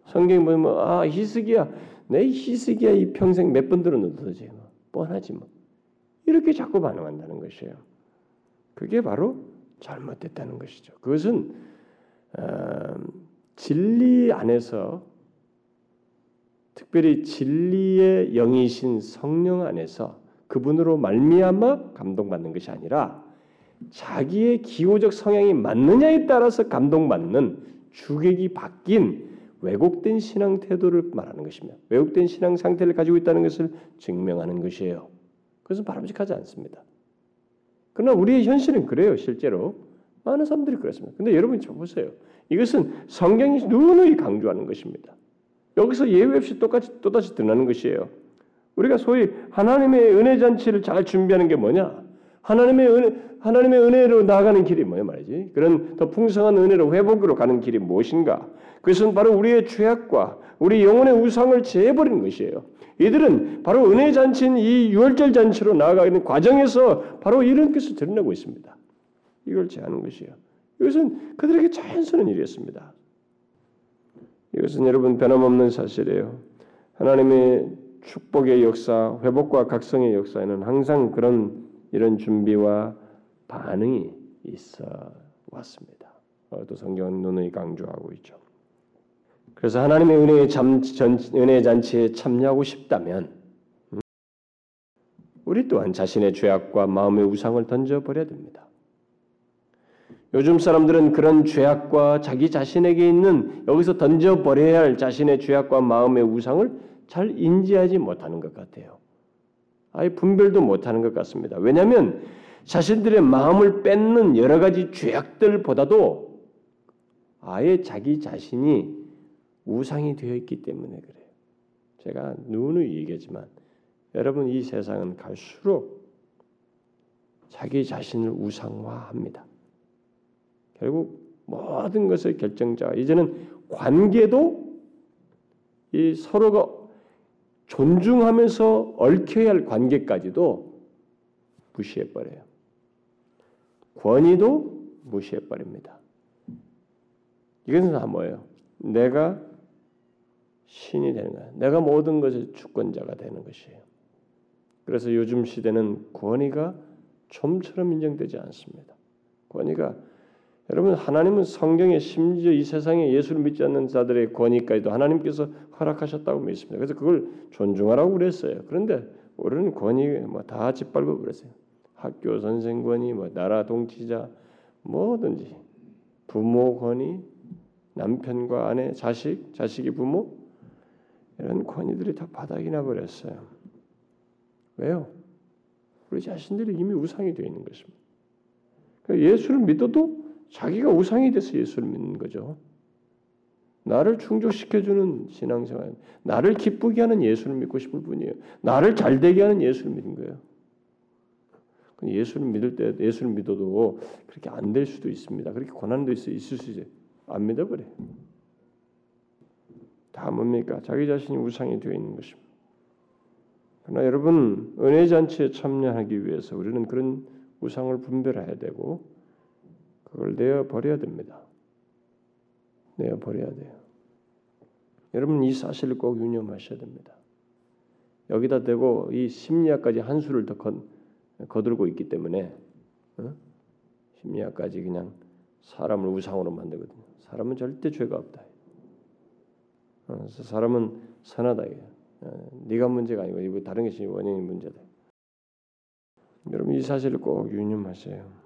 성경에 보면 아 히스기야 내 히스기야 이 평생 몇 번 들었는데 도대체 뭐, 뻔하지 뭐 이렇게 자꾸 반응한다는 것이에요. 그게 바로 잘못됐다는 것이죠. 그것은 어, 진리 안에서 특별히 진리의 영이신 성령 안에서 그분으로 말미암아 감동받는 것이 아니라 자기의 기호적 성향이 맞느냐에 따라서 감동받는 주객이 바뀐 왜곡된 신앙 태도를 말하는 것이며 왜곡된 신앙 상태를 가지고 있다는 것을 증명하는 것이에요. 그것은 바람직하지 않습니다. 그러나 우리의 현실은 그래요. 실제로 많은 사람들이 그렇습니다. 그런데 여러분 좀 보세요. 이것은 성경이 누누이 강조하는 것입니다. 여기서 예외 없이 똑같이 또다시 드러나는 것이에요. 우리가 소위 하나님의 은혜 잔치를 잘 준비하는 게 뭐냐? 하나님의 은혜, 하나님의 은혜로 나아가는 길이 뭐냐 말이지? 그런 더 풍성한 은혜로 회복으로 가는 길이 무엇인가? 그것은 바로 우리의 죄악과 우리 영혼의 우상을 제해버리는 것이에요. 이들은 바로 은혜 잔치인 이 유월절 잔치로 나아가는 과정에서 바로 이런 것을 드러내고 있습니다. 이걸 제하는 것이에요. 이것은 그들에게 자연스러운 일이었습니다. 이것은 여러분 변함없는 사실이에요. 하나님의 축복의 역사, 회복과 각성의 역사에는 항상 그런 이런 준비와 반응이 있어 왔습니다. 또 성경은 누누이 강조하고 있죠. 그래서 하나님의 은혜의, 잠, 전, 은혜의 잔치에 참여하고 싶다면 우리 또한 자신의 죄악과 마음의 우상을 던져버려야 됩니다. 요즘 사람들은 그런 죄악과 자기 자신에게 있는 여기서 던져버려야 할 자신의 죄악과 마음의 우상을 잘 인지하지 못하는 것 같아요. 아예 분별도 못하는 것 같습니다. 왜냐하면 자신들의 마음을 뺏는 여러 가지 죄악들보다도 아예 자기 자신이 우상이 되어 있기 때문에 그래요. 제가 누누이 얘기하지만 여러분 이 세상은 갈수록 자기 자신을 우상화합니다. 결국 모든 것의 결정자 이제는 관계도 이 서로가 존중하면서 얽혀야 할 관계까지도 무시해버려요. 권위도 무시해버립니다. 이것은 뭐예요? 내가 신이 되는 거야. 내가 모든 것의 주권자가 되는 것이에요. 그래서 요즘 시대는 권위가 좀처럼 인정되지 않습니다. 권위가 여러분 하나님은 성경에 심지어 이 세상에 예수를 믿지 않는 자들의 권위까지도 하나님께서 허락하셨다고 믿습니다. 그래서 그걸 존중하라고 그랬어요. 그런데 우리는 권위 뭐 다 짓밟아 버렸어요. 학교 선생 권위, 뭐 나라 동치자, 뭐든지 부모 권위, 남편과 아내, 자식, 자식이 부모 이런 권위들이 다 바닥이 나버렸어요. 왜요? 우리 자신들이 이미 우상이 되어 있는 것입니다. 예수를 믿어도 자기가 우상이 돼서 예수를 믿는 거죠. 나를 충족시켜주는 신앙생활, 나를 기쁘게 하는 예수를 믿고 싶을 뿐이에요. 나를 잘되게 하는 예수를 믿는 거예요. 근데 예수를 믿을 때 예수를 믿어도 그렇게 안 될 수도 있습니다. 그렇게 고난도 있을 수 있어요. 안 믿어버려요. 다 뭡니까? 자기 자신이 우상이 되어 있는 것입니다. 그러나 여러분 은혜 잔치에 참여하기 위해서 우리는 그런 우상을 분별해야 되고 그걸 내어버려야 됩니다. 내어버려야 돼요. 여러분 이 사실을 꼭 유념하셔야 됩니다. 여기다 대고 이 심리학까지 한 수를 더 거들고 있기 때문에 어? 심리학까지 그냥 사람을 우상으로 만들거든요. 사람은 절대 죄가 없다. 어, 사람은 선하다. 어, 네가 문제가 아니고 다른 것이 원인이 문제다. 여러분 이 사실을 꼭 유념하세요.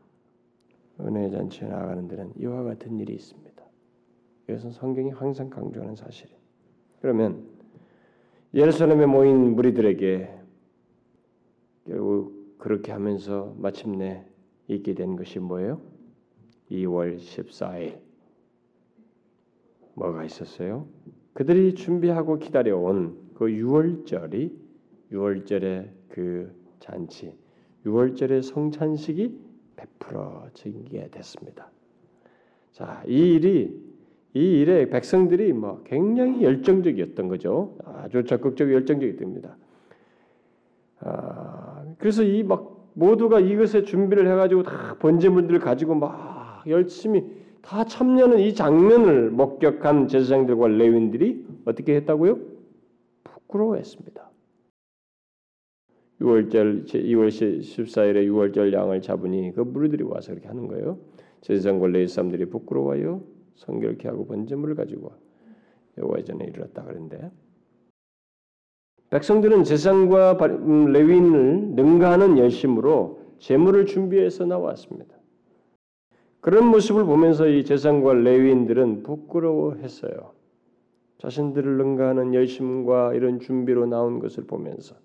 은혜의 잔치에 나아가는 데는 이와 같은 일이 있습니다. 이것은 성경이 항상 강조하는 사실이에요. 그러면 예루살렘에 모인 무리들에게 결국 그렇게 하면서 마침내 있게 된 것이 뭐예요? 이월 십사일 뭐가 있었어요? 그들이 준비하고 기다려온 그 유월절이 유월절의 그 잔치, 유월절의 성찬식이 베풀어지게 됐습니다. 자, 이 일이 이 일에 백성들이 뭐 굉장히 열정적이었던 거죠. 아주 적극적이고 열정적이었습니다. 아, 그래서 이 막 모두가 이것에 준비를 해가지고 다 번제물들을 가지고 막 열심히 다 참여하는 이 장면을 목격한 제사장들과 레위인들이 어떻게 했다고요? 부끄러워했습니다. 유월절 이월 십사일에 유월절 양을 잡으니 그 무리들이 와서 그렇게 하는 거예요. 제사장과 레위 사람들이 부끄러워요. 성결케 하고 번제물을 가지고 여호와 전에 이르렀다 그런데 백성들은 제사장과 레위인을 능가하는 열심으로 제물을 준비해서 나왔습니다. 그런 모습을 보면서 이 제사장과 레위인들은 부끄러워했어요. 자신들을 능가하는 열심과 이런 준비로 나온 것을 보면서.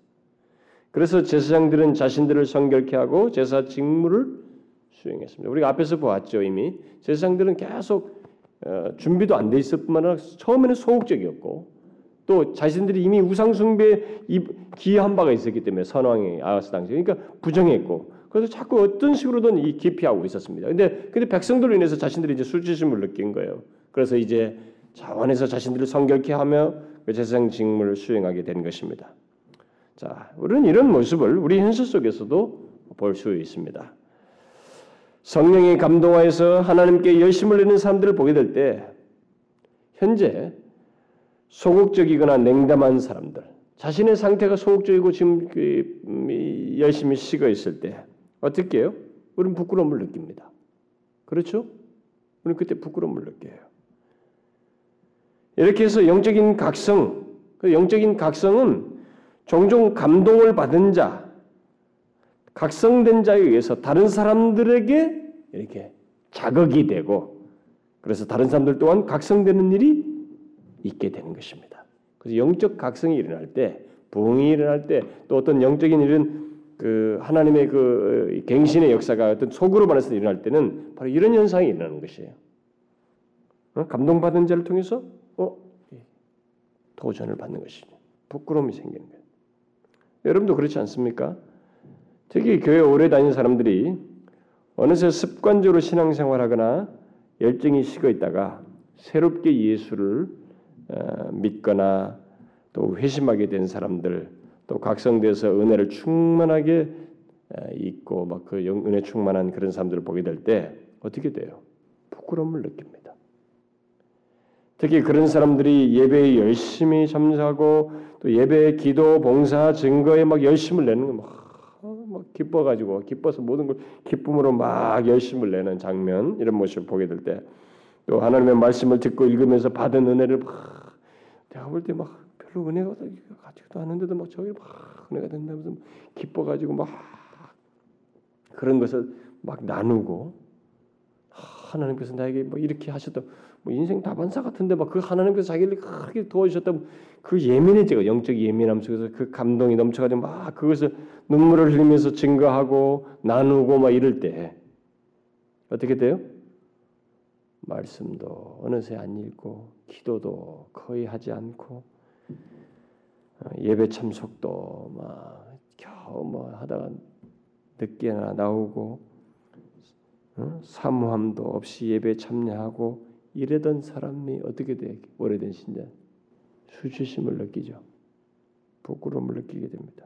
그래서 제사장들은 자신들을 성결케 하고 제사 직무를 수행했습니다. 우리가 앞에서 보았죠. 이미 제사장들은 계속 어, 준비도 안 돼 있을 뿐만 아니라 처음에는 소극적이었고 또 자신들이 이미 우상숭배에 기여한 바가 있었기 때문에 선왕이 아하스 당시 그러니까 부정했고 그래서 자꾸 어떤 식으로든 이 기피하고 있었습니다. 근데 근데 백성들로 인해서 자신들이 이제 수치심을 느낀 거예요. 그래서 이제 자원해서 자신들을 성결케 하며 그 제사장 직무를 수행하게 된 것입니다. 자, 우리는 이런 모습을 우리 현실 속에서도 볼 수 있습니다. 성령의 감동하여서 하나님께 열심을 내는 사람들을 보게 될 때 현재 소극적이거나 냉담한 사람들, 자신의 상태가 소극적이고 지금 열심히 식어 있을 때 어떻게 해요? 우리는 부끄러움을 느낍니다. 그렇죠? 우리는 그때 부끄러움을 느껴요. 이렇게 해서 영적인 각성, 그 영적인 각성은 종종 감동을 받은 자, 각성된 자에 의해서 다른 사람들에게 이렇게 자극이 되고 그래서 다른 사람들 또한 각성되는 일이 있게 되는 것입니다. 그래서 영적 각성이 일어날 때, 부흥이 일어날 때, 또 어떤 영적인 일은 그 하나님의 그 갱신의 역사가 어떤 속으로 말해서 일어날 때는 바로 이런 현상이 일어나는 것이에요. 어? 감동받은 자를 통해서 어? 도전을 받는 것이죠. 부끄러움이 생기는 거예요. 여러분도 그렇지 않습니까? 특히 교회 오래 다닌 사람들이 어느새 습관적으로 신앙생활하거나 열정이 식어 있다가 새롭게 예수를 믿거나 또 회심하게 된 사람들, 또 각성돼서 은혜를 충만하게 잊고 막 그 은혜 충만한 그런 사람들을 보게 될 때 어떻게 돼요? 부끄러움을 느낍니다. 특히 그런 사람들이 예배에 열심히 참여하고 또 예배, 기도, 봉사, 증거에 막 열심을 내는 거 막. 막 기뻐가지고 기뻐서 모든 걸 기쁨으로 막 열심을 내는 장면 이런 모습을 보게 될 때 또 하나님의 말씀을 듣고 읽으면서 받은 은혜를 막 내가 볼 때 막 별로 은혜가 가지도 않는데도 막 저기 막 은혜가 된다면서 기뻐가지고 막 그런 것을 막 나누고 하나님께서 나에게 뭐 이렇게 하셨다 뭐 인생 다반사 같은데 막 그 하나님께서 자기를 크게 도와주셨다면 그 예민해지고 영적 예민함 속에서 그 감동이 넘쳐가지고 막 그것을 눈물을 흘리면서 증거하고 나누고 막 이럴 때 어떻게 돼요? 말씀도 어느새 안 읽고 기도도 거의 하지 않고 예배 참석도 막 겨우 뭐 하다가 늦게나 나오고 응? 사모함도 없이 예배에 참여하고 이러던 사람이 어떻게 돼? 오래된 신자 수치심을 느끼죠. 부끄러움을 느끼게 됩니다.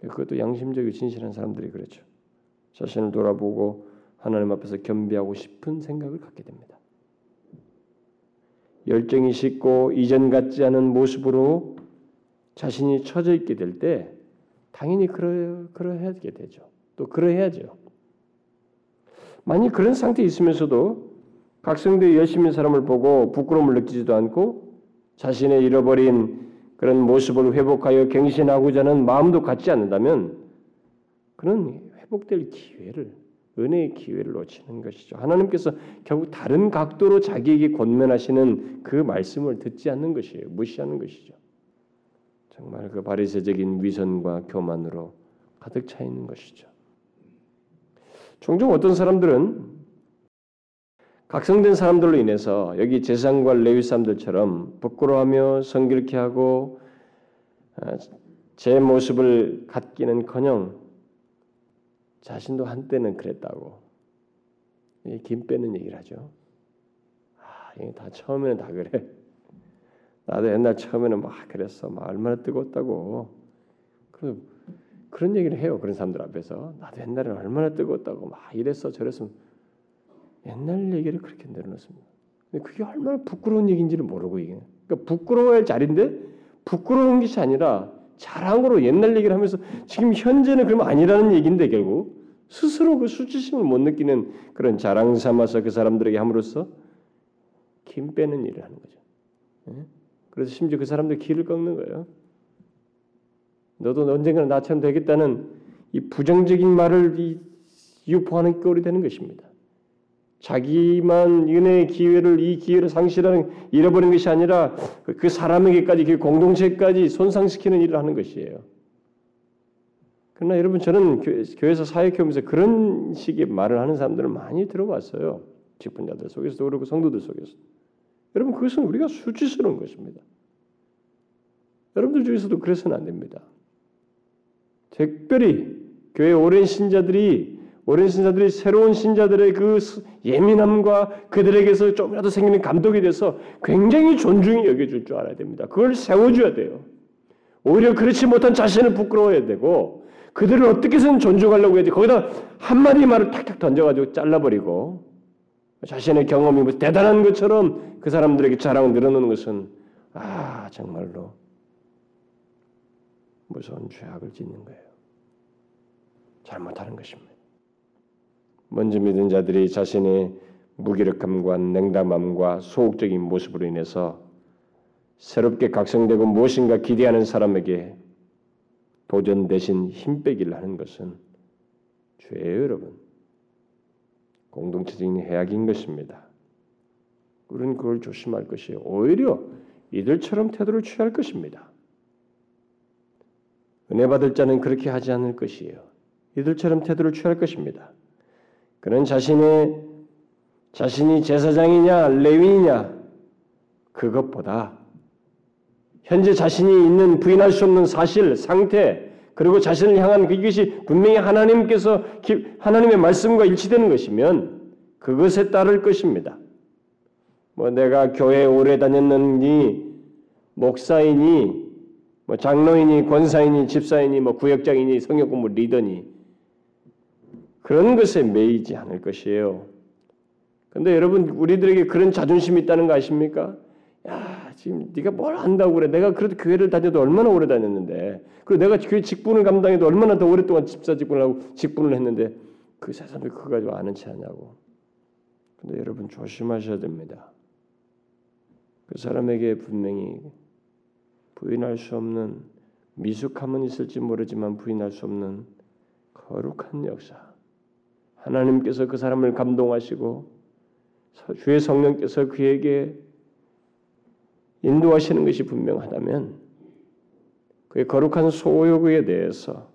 그것도 양심적이고 진실한 사람들이 그렇죠. 자신을 돌아보고 하나님 앞에서 겸비하고 싶은 생각을 갖게 됩니다. 열정이 식고 이전 같지 않은 모습으로 자신이 처져 있게 될 때 당연히 그러, 그러해야 되죠. 또 그러해야죠. 만약 그런 상태에 있으면서도 각성되어 열심히 사람을 보고 부끄러움을 느끼지도 않고 자신의 잃어버린 그런 모습을 회복하여 갱신하고자 하는 마음도 갖지 않는다면 그런 회복될 기회를, 은혜의 기회를 놓치는 것이죠. 하나님께서 결국 다른 각도로 자기에게 권면하시는 그 말씀을 듣지 않는 것이에요. 무시하는 것이죠. 정말 그 바리새적인 위선과 교만으로 가득 차 있는 것이죠. 종종 어떤 사람들은 각성된 사람들로 인해서 여기 제사장과 레위 사람들처럼 부끄러워하며 성길케 하고 제 모습을 갖기는커녕 자신도 한때는 그랬다고 김 빼는 얘기를 하죠. 아, 이게 다 처음에는 다 그래. 나도 옛날 처음에는 막 그랬어. 막 얼마나 뜨거웠다고. 그 그런 얘기를 해요. 그런 사람들 앞에서 나도 옛날에는 얼마나 뜨거웠다고 막 이랬어 저랬어. 옛날 얘기를 그렇게 내려놓습니다. 근데 그게 얼마나 부끄러운 얘기인지를 모르고 이게. 그러니까 부끄러워할 자리인데 부끄러운 것이 아니라 자랑으로 옛날 얘기를 하면서 지금 현재는 그러면 아니라는 얘기인데 결국 스스로 그 수치심을 못 느끼는 그런 자랑 삼아서 그 사람들에게 함으로써 김 빼는 일을 하는 거죠. 네? 그래서 심지어 그 사람들 길을 꺾는 거예요. 너도 언젠가는 나처럼 되겠다는 이 부정적인 말을 이 유포하는 꼴이 되는 것입니다. 자기만 은혜의 기회를 이 기회를 상실하는 잃어버린 것이 아니라 그 사람에게까지 그 공동체까지 손상시키는 일을 하는 것이에요. 그러나 여러분 저는 교회에서 사역해오면서 그런 식의 말을 하는 사람들을 많이 들어봤어요. 직분자들 속에서도 그렇고 성도들 속에서. 여러분 그것은 우리가 수치스러운 것입니다. 여러분들 중에서도 그래서는 안 됩니다. 특별히 교회 오랜 신자들이 오랜 신자들이 새로운 신자들의 그 예민함과 그들에게서 조금이라도 생기는 감독에 대해서 굉장히 존중히 여겨줄 줄 알아야 됩니다. 그걸 세워줘야 돼요. 오히려 그렇지 못한 자신을 부끄러워해야 되고 그들을 어떻게든 존중하려고 해야지 거기다 한마디 말을 탁탁 던져가지고 잘라버리고 자신의 경험이 뭐 대단한 것처럼 그 사람들에게 자랑을 늘어놓는 것은 아 정말로 무서운 죄악을 짓는 거예요. 잘못하는 것입니다. 먼저 믿은 자들이 자신의 무기력함과 냉담함과 소극적인 모습으로 인해서 새롭게 각성되고 무엇인가 기대하는 사람에게 도전 대신 힘 빼기를 하는 것은 죄예요, 여러분. 공동체적인 해악인 것입니다. 우리는 그걸 조심할 것이에요. 오히려 이들처럼 태도를 취할 것입니다. 은혜 받을 자는 그렇게 하지 않을 것이에요. 이들처럼 태도를 취할 것입니다. 그는 자신의, 자신이 제사장이냐 레위이냐 그것보다 현재 자신이 있는 부인할 수 없는 사실, 상태 그리고 자신을 향한 그것이 분명히 하나님께서 하나님의 말씀과 일치되는 것이면 그것에 따를 것입니다. 뭐 내가 교회에 오래 다녔느니 목사이니 뭐 장로이니 권사이니 집사이니 뭐 구역장이니 성역공부 리더니 그런 것에 매이지 않을 것이에요. 그런데 여러분 우리들에게 그런 자존심이 있다는 거 아십니까? 야 지금 네가 뭘 안다고 그래. 내가 그래도 교회를 다녀도 얼마나 오래 다녔는데 그리고 내가 교회 직분을 감당해도 얼마나 더 오랫동안 집사 직분을 하고 직분을 했는데 그 사람들 그거 가지고 아는 체 하냐고. 근데 여러분 조심하셔야 됩니다. 그 사람에게 분명히 부인할 수 없는 미숙함은 있을지 모르지만 부인할 수 없는 거룩한 역사 하나님께서 그 사람을 감동하시고 주의 성령께서 그에게 인도하시는 것이 분명하다면 그의 거룩한 소욕에 대해서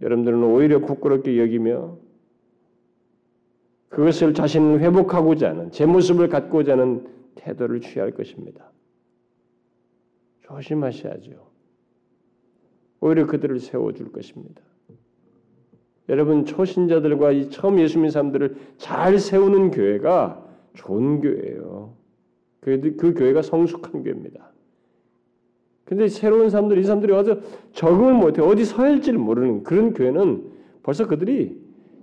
여러분들은 오히려 부끄럽게 여기며 그것을 자신을 회복하고자 하는 제 모습을 갖고자 하는 태도를 취할 것입니다. 조심하셔야죠. 오히려 그들을 세워줄 것입니다. 여러분 초신자들과 이 처음 예수 믿는 사람들을 잘 세우는 교회가 좋은 교회예요. 그, 그 교회가 성숙한 교회입니다. 그런데 새로운 사람들, 이 사람들이 와서 적응을 못해요. 어디 서일지를 모르는 그런 교회는 벌써 그들이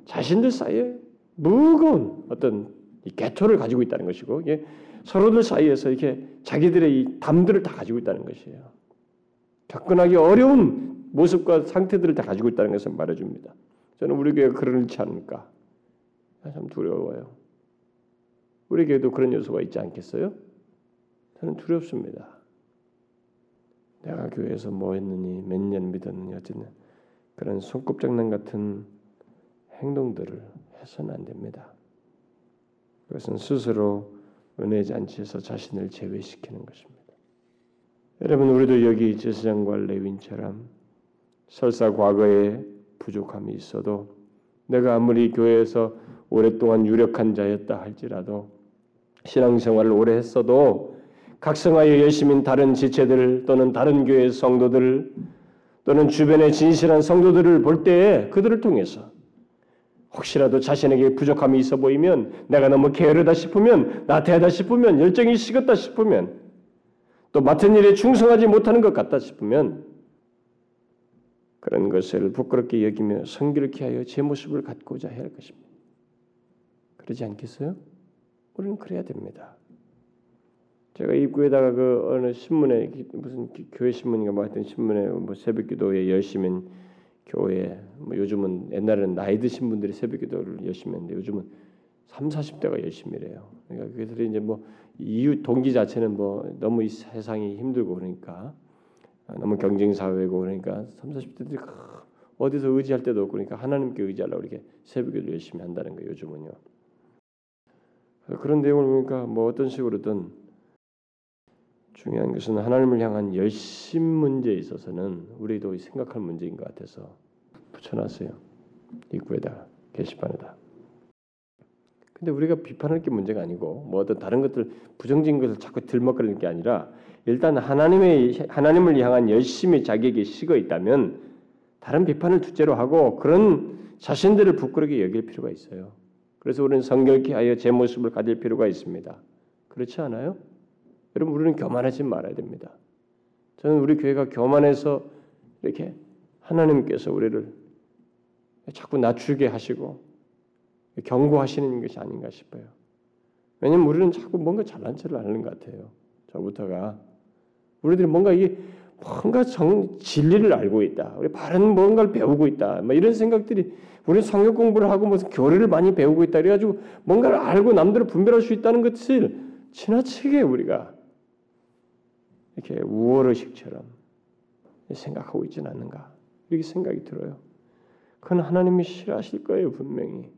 자신들 사이에 무거운 어떤 이 개토를 가지고 있다는 것이고 이게 서로들 사이에서 이렇게 자기들의 이 담들을 다 가지고 있다는 것이에요. 접근하기 어려운 모습과 상태들을 다 가지고 있다는 것을 말해줍니다. 저는 우리 교회가 그러지 않을까 참 두려워요. 우리 교회도 그런 요소가 있지 않겠어요? 저는 두렵습니다. 내가 교회에서 뭐 했느니 몇 년 믿었느니 어쨌든 그런 손꼽장난 같은 행동들을 해서는 안 됩니다. 그것은 스스로 은혜 잔치에서 자신을 제외시키는 것입니다. 여러분, 우리도 여기 제사장과 레위인처럼 설사 과거에 부족함이 있어도 내가 아무리 교회에서 오랫동안 유력한 자였다 할지라도 신앙생활을 오래 했어도 각성하여 열심인 다른 지체들 또는 다른 교회의 성도들 또는 주변의 진실한 성도들을 볼 때에 그들을 통해서 혹시라도 자신에게 부족함이 있어 보이면, 내가 너무 게으르다 싶으면, 나태하다 싶으면, 열정이 식었다 싶으면, 또 맡은 일에 충성하지 못하는 것 같다 싶으면 그런 것을 부끄럽게 여기며 성결케 하여 제 모습을 갖고자 해야 할 것입니다. 그러지 않겠어요? 우리는 그래야 됩니다. 제가 입구에다가 그 어느 신문에 무슨 교회 신문인가 뭐 하여튼 신문에 뭐 새벽기도에 열심인 교회, 뭐 요즘은 옛날에는 나이 드신 분들이 새벽기도를 열심히 했는데 요즘은 삼사십 대가 열심히 해요. 그러니까 그들이 이제 뭐 이유 동기 자체는 뭐 너무 이 세상이 힘들고 그러니까 너무 경쟁 사회고 그러니까 삼사십 대들이 어디서 의지할 데도 없고 그러니까 하나님께 의지하려고 이렇게 새벽기도를 열심히 한다는 거예요, 요즘은요. 그런 내용을 보니까 뭐 어떤 식으로든 중요한 것은 하나님을 향한 열심 문제에 있어서는 우리도 생각할 문제인 것 같아서 붙여놨어요. 입구에다, 게시판에다. 근데 우리가 비판할 게 문제가 아니고 뭐 어떤 다른 것들, 부정적인 것을 자꾸 들먹거리는 게 아니라 일단 하나님의, 하나님을 향한 열심이 자기에게 식어 있다면 다른 비판을 둘째로 하고 그런 자신들을 부끄럽게 여길 필요가 있어요. 그래서 우리는 성결케 하여 제 모습을 가질 필요가 있습니다. 그렇지 않아요? 여러분, 우리는 교만하지 말아야 됩니다. 저는 우리 교회가 교만해서 이렇게 하나님께서 우리를 자꾸 낮추게 하시고 경고하시는 것이 아닌가 싶어요. 왜냐하면 우리는 자꾸 뭔가 잘난 체를 하는 것 같아요. 저부터가. 우리들이 뭔가 이게 뭔가 정, 진리를 알고 있다. 우리 바른 뭔가를 배우고 있다. 막 이런 생각들이 우리 성경 공부를 하고 무슨 교리를 많이 배우고 있다. 그래가지고 뭔가를 알고 남들을 분별할 수 있다는 것을 지나치게 우리가 이렇게 우월의식처럼 생각하고 있지는 않는가 이렇게 생각이 들어요. 그건 하나님이 싫어하실 거예요, 분명히.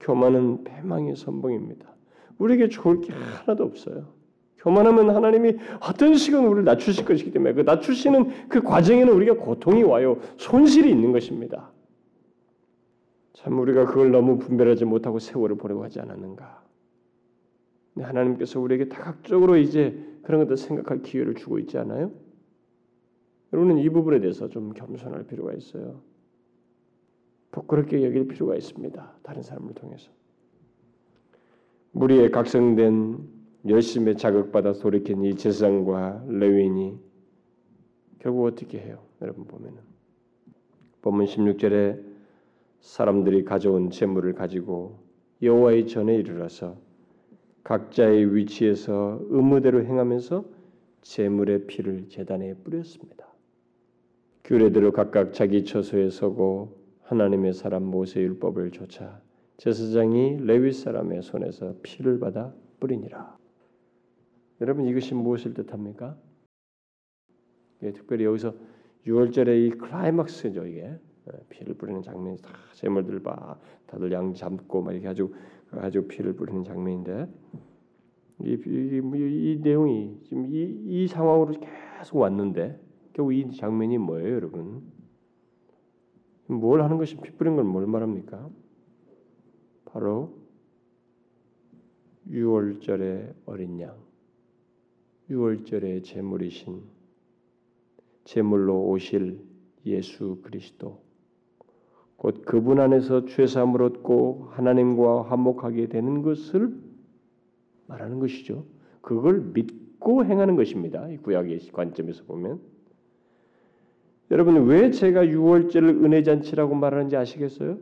교만은 패망의 선봉입니다. 우리에게 좋을 게 하나도 없어요. 교만하면 하나님이 어떤 식으로 우리를 낮추실 것이기 때문에 그 낮추시는 그 과정에는 우리가 고통이 와요. 손실이 있는 것입니다. 참 우리가 그걸 너무 분별하지 못하고 세월을 보내고 하지 않았는가. 하나님께서 우리에게 다각적으로 이제 그런 것들 생각할 기회를 주고 있지 않아요? 여러분은 이 부분에 대해서 좀 겸손할 필요가 있어요. 부끄럽게 여길 필요가 있습니다. 다른 사람을 통해서. 무리에 각성된 열심에 자극받아 돌이킨 이 제사장과 레위인이 결국 어떻게 해요? 여러분 보면은 본문 십육 절에 사람들이 가져온 재물을 가지고 여호와의 전에 이르러서 각자의 위치에서 의무대로 행하면서 제물의 피를 제단에 뿌렸습니다. 규례대로 각각 자기 처소에 서고 하나님의 사람 모세의 율법을 조차 제사장이 레위 사람의 손에서 피를 받아 뿌리니라. 여러분, 이것이 무엇을 뜻합니까? 예, 특별히 여기서 유월절의 이 클라이막스죠, 이게. 피를 뿌리는 장면이 다 제물들 봐. 다들 양 잡고 막 이렇게 아주 아주 피를 뿌리는 장면인데 이, 이, 이, 이 내용이 지금 이, 이 상황으로 계속 왔는데 결국 이 장면이 뭐예요, 여러분? 뭘 하는 것이 피 뿌린 걸 뭘 말합니까? 바로 유월절의 어린 양, 유월절의 제물이신 제물로 오실 예수 그리스도 곧 그분 안에서 죄사함을 얻고 하나님과 화목하게 되는 것을 말하는 것이죠. 그걸 믿고 행하는 것입니다. 이 구약의 관점에서 보면. 여러분, 왜 제가 유월절을 은혜잔치라고 말하는지 아시겠어요?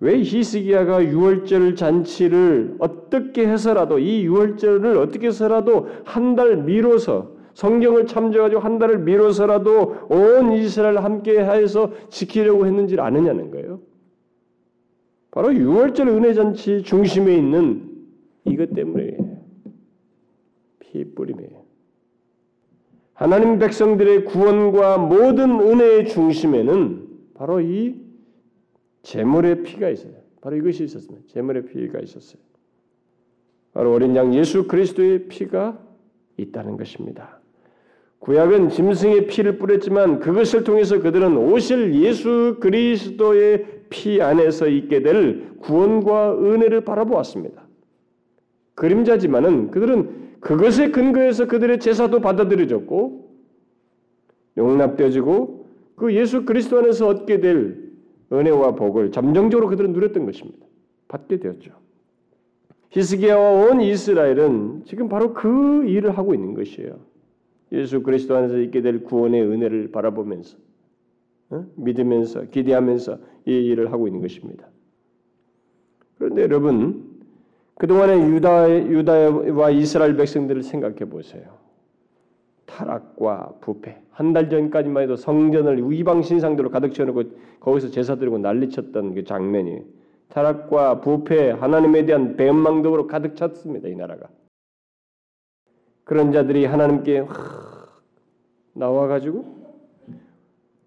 왜 히스기야가 유월절 잔치를 어떻게 해서라도 이 유월절을 어떻게 해서라도 한 달 미뤄서 성경을 참조하여 한 달을 미뤄서라도 온 이스라엘 함께 하여서 지키려고 했는지를 아느냐는 거예요. 바로 유월절 은혜 잔치 중심에 있는 이것 때문에 피 뿌림이에요. 하나님 백성들의 구원과 모든 은혜의 중심에는 바로 이 제물의 피가 있어요. 바로 이것이 있었습니다. 제물의 피가 있었어요. 바로 어린 양 예수 그리스도의 피가 있다는 것입니다. 구약은 짐승의 피를 뿌렸지만 그것을 통해서 그들은 오실 예수 그리스도의 피 안에서 있게 될 구원과 은혜를 바라보았습니다. 그림자지만은 그들은 그것에 근거해서 그들의 제사도 받아들여졌고 용납되어지고 그 예수 그리스도 안에서 얻게 될 은혜와 복을 잠정적으로 그들은 누렸던 것입니다. 받게 되었죠. 히스기야와 온 이스라엘은 지금 바로 그 일을 하고 있는 것이에요. 예수 그리스도 안에서 있게 될 구원의 은혜를 바라보면서 어? 믿으면서 기대하면서 이 일을 하고 있는 것입니다. 그런데 여러분 그동안의 유다의, 유다와 이스라엘 백성들을 생각해 보세요. 타락과 부패. 한 달 전까지만 해도 성전을 이방 신상들로 가득 채워놓고 거기서 제사 드리고 난리쳤던 그 장면이 타락과 부패, 하나님에 대한 배은망덕으로 가득 찼습니다. 이 나라가. 그런 자들이 하나님께 하, 나와가지고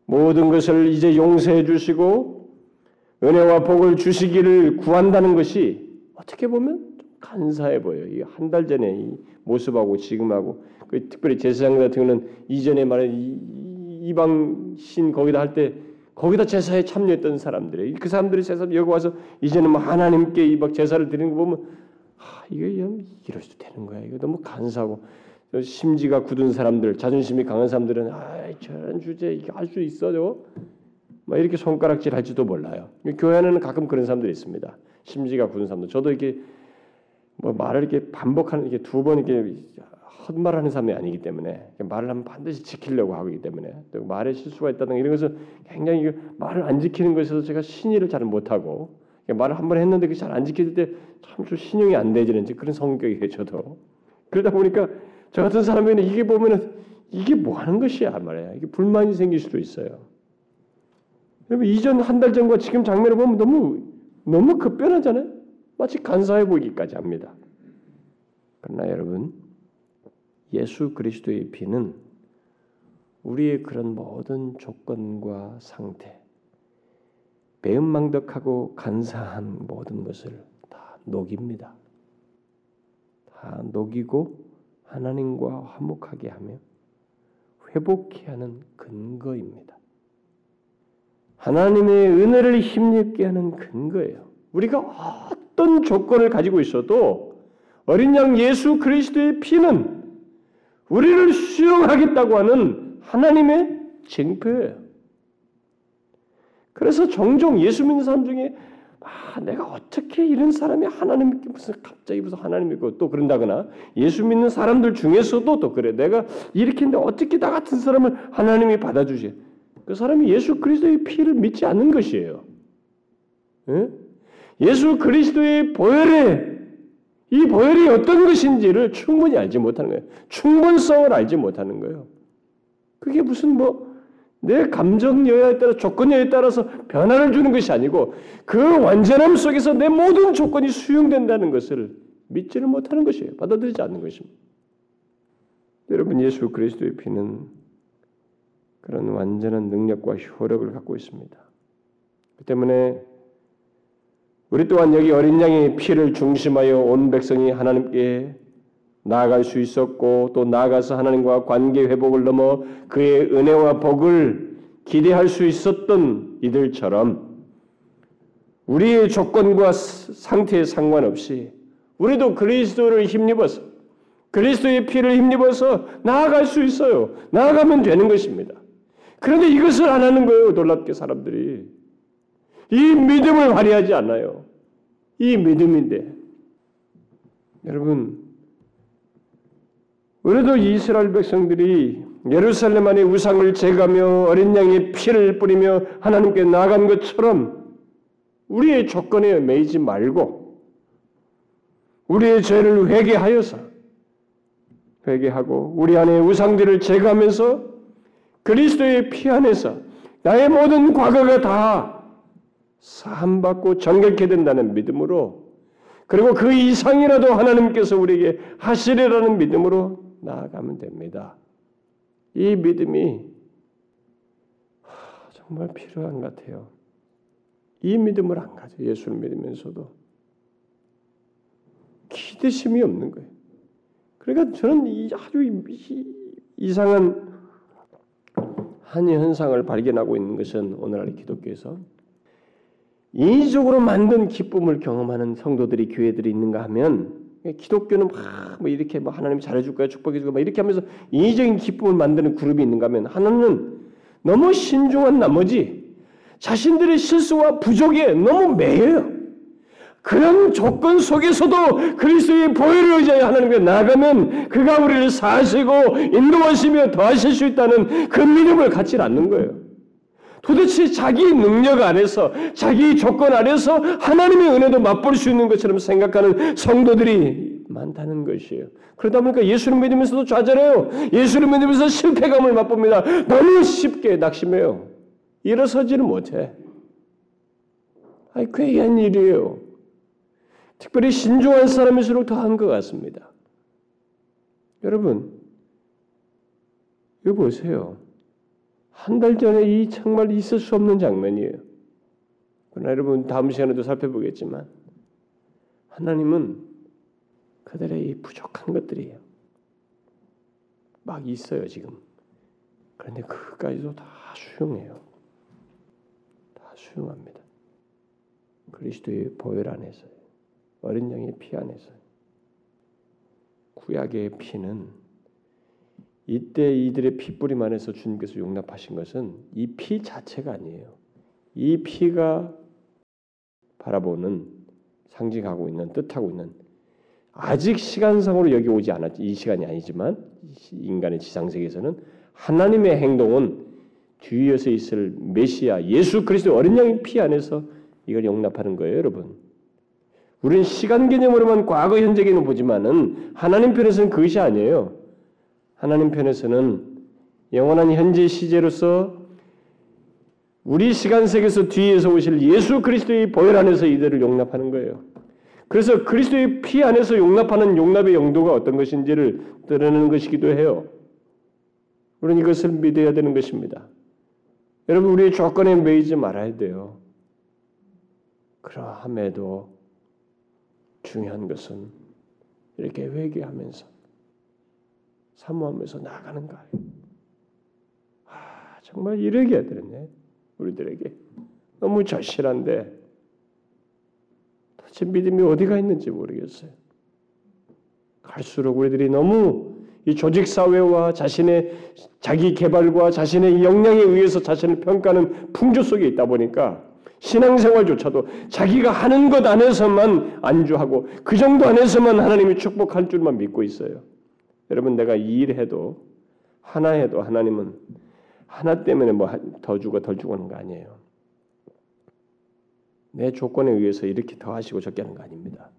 모든 것을 이제 용서해 주시고 은혜와 복을 주시기를 구한다는 것이 어떻게 보면 좀 간사해 보여요. 이 한 달 전에 이 모습하고 지금하고 그 특별히 제사장 같은 경우는 이전에 말한 이방신 거기다 할 때 거기다 제사에 참여했던 사람들이 그 사람들이 제사 여기 와서 이제는 뭐 하나님께 이 막 제사를 드리는 거 보면 아 이거 이럴 수도 되는 거야. 이거 너무 간사하고 심지가 굳은 사람들 자존심이 강한 사람들은 아 저런 주제 이게 할 수 있어 저거 막 이렇게 손가락질 할지도 몰라요. 교회 안에는 가끔 그런 사람들이 있습니다. 심지가 굳은 사람들. 저도 이렇게 뭐 말을 이렇게 반복하는 이게 두 번 이렇게 헛말하는 사람이 아니기 때문에 말을 하면 반드시 지키려고 하기 때문에 또 말에 실수가 있다든가 이런 것은 굉장히 말을 안 지키는 것에서 제가 신의를 잘 못하고 말을 한 번 했는데 그 잘 안 지킬 때 참 좀 신용이 안 되지는지 그런 성격이에요. 저도 그러다 보니까 저 같은 사람에는 이게 보면은 이게 뭐 하는 것이야 말이야. 이게 불만이 생길 수도 있어요. 여러분 이전 한 달 전과 지금 장면을 보면 너무 너무 급변하잖아요. 마치 간사해 보이기까지 합니다. 그러나 여러분 예수 그리스도의 피는 우리의 그런 모든 조건과 상태 배은망덕하고 간사한 모든 것을 다 녹입니다. 다 녹이고 하나님과 화목하게 하며 회복케 하는 근거입니다. 하나님의 은혜를 힘입게 하는 근거예요. 우리가 어떤 조건을 가지고 있어도 어린 양 예수 그리스도의 피는 우리를 수용하겠다고 하는 하나님의 징표예요. 그래서 종종 예수 믿는 사람 중에 아, 내가 어떻게 이런 사람이 하나님께 무슨 갑자기 무슨 하나님이고 또 그런다거나 예수 믿는 사람들 중에서도 또 그래 내가 이렇게 했는데 어떻게 나 같은 사람을 하나님이 받아주지 그 사람이 예수 그리스도의 피를 믿지 않는 것이에요. 예? 예수 그리스도의 보혈에 이 보혈이 어떤 것인지를 충분히 알지 못하는 거예요. 충분성을 알지 못하는 거예요. 그게 무슨 뭐 내 감정 여야에 따라 조건 여야에 따라서 변화를 주는 것이 아니고 그 완전함 속에서 내 모든 조건이 수용된다는 것을 믿지를 못하는 것이에요. 받아들이지 않는 것입니다. 여러분 예수 그리스도의 피는 그런 완전한 능력과 효력을 갖고 있습니다. 그 때문에 우리 또한 여기 어린 양의 피를 중심하여 온 백성이 하나님께 나아갈 수 있었고 또 나아가서 하나님과 관계 회복을 넘어 그의 은혜와 복을 기대할 수 있었던 이들처럼 우리의 조건과 상태에 상관없이 우리도 그리스도를 힘입어서 그리스도의 피를 힘입어서 나아갈 수 있어요. 나아가면 되는 것입니다. 그런데 이것을 안 하는 거예요. 놀랍게 사람들이. 이 믿음을 발휘하지 않아요. 이 믿음인데. 여러분, 우리도 이스라엘 백성들이 예루살렘 안에 우상을 제거하며 어린 양의 피를 뿌리며 하나님께 나아간 것처럼 우리의 조건에 매이지 말고 우리의 죄를 회개하여서 회개하고 우리 안에 우상들을 제거하면서 그리스도의 피 안에서 나의 모든 과거가 다 사함받고 정결케 된다는 믿음으로, 그리고 그 이상이라도 하나님께서 우리에게 하시리라는 믿음으로 나아가면 됩니다. 이 믿음이 정말 필요한 것 같아요. 이 믿음을 안 가져, 예수를 믿으면서도 기대심이 없는 거예요. 그러니까 저는 이 아주 이상한 한 현상을 발견하고 있는 것은 오늘날 기독교에서 인위적으로 만든 기쁨을 경험하는 성도들이, 교회들이 있는가 하면, 기독교는 막 뭐 이렇게 뭐 하나님이 잘해줄 거야, 축복해줄 거야 막 이렇게 하면서 인위적인 기쁨을 만드는 그룹이 있는가 하면, 하나님은 너무 신중한 나머지 자신들의 실수와 부족에 너무 매여요. 그런 조건 속에서도 그리스도의 보혈을 의지하여 하나님께 나아가면 그가 우리를 사시고 인도하시며 더하실 수 있다는 그 믿음을 갖지 않는 거예요. 도대체 자기 능력 안에서, 자기 조건 안에서 하나님의 은혜도 맛볼 수 있는 것처럼 생각하는 성도들이 많다는 것이에요. 그러다 보니까 예수를 믿으면서도 좌절해요. 예수를 믿으면서 실패감을 맛봅니다. 너무 쉽게 낙심해요. 일어서지를 못해. 아니, 괴이한 일이에요. 특별히 신중한 사람일수록 더한 것 같습니다. 여러분, 이거 보세요. 한 달 전에 이 정말 있을 수 없는 장면이에요. 그러나 여러분, 다음 시간에도 살펴보겠지만, 하나님은 그들의 이 부족한 것들이에요. 막 있어요, 지금. 그런데 그것까지도 다 수용해요. 다 수용합니다. 그리스도의 보혈 안에서요. 어린 양의 피 안에서요. 구약의 피는 이때 이들의 피뿌림 안에서 주님께서 용납하신 것은 이 피 자체가 아니에요. 이 피가 바라보는, 상징하고 있는, 뜻하고 있는, 아직 시간상으로 여기 오지 않았지, 이 시간이 아니지만 인간의 지상세계에서는 하나님의 행동은 뒤에서 있을 메시아 예수 그리스도 어린 양의 피 안에서 이걸 용납하는 거예요, 여러분. 우리는 시간 개념으로만 과거, 현재 개념을 보지만은 하나님 편에서는 그것이 아니에요. 하나님 편에서는 영원한 현재 시제로서 우리 시간 세계에서 뒤에서 오실 예수 그리스도의 보혈 안에서 이들을 용납하는 거예요. 그래서 그리스도의 피 안에서 용납하는 용납의 용도가 어떤 것인지를 드러내는 것이기도 해요. 우리는 이것을 믿어야 되는 것입니다. 여러분, 우리의 조건에 매이지 말아야 돼요. 그러함에도 중요한 것은 이렇게 회개하면서 사모하면서 나아가는 거예요. 아, 정말 이러게 되네. 우리들에게 너무 절실한데 도대체 믿음이 어디가 있는지 모르겠어요. 갈수록 우리들이 너무 이 조직사회와 자신의 자기 개발과 자신의 역량에 의해서 자신을 평가하는 풍조 속에 있다 보니까 신앙생활조차도 자기가 하는 것 안에서만 안주하고 그 정도 안에서만 하나님이 축복할 줄만 믿고 있어요. 여러분, 내가 이 일해도 하나 해도 하나님은 하나 때문에 뭐 더 주고 덜 주고 하는 거 아니에요. 내 조건에 의해서 이렇게 더 하시고 적게 하는 거 아닙니다.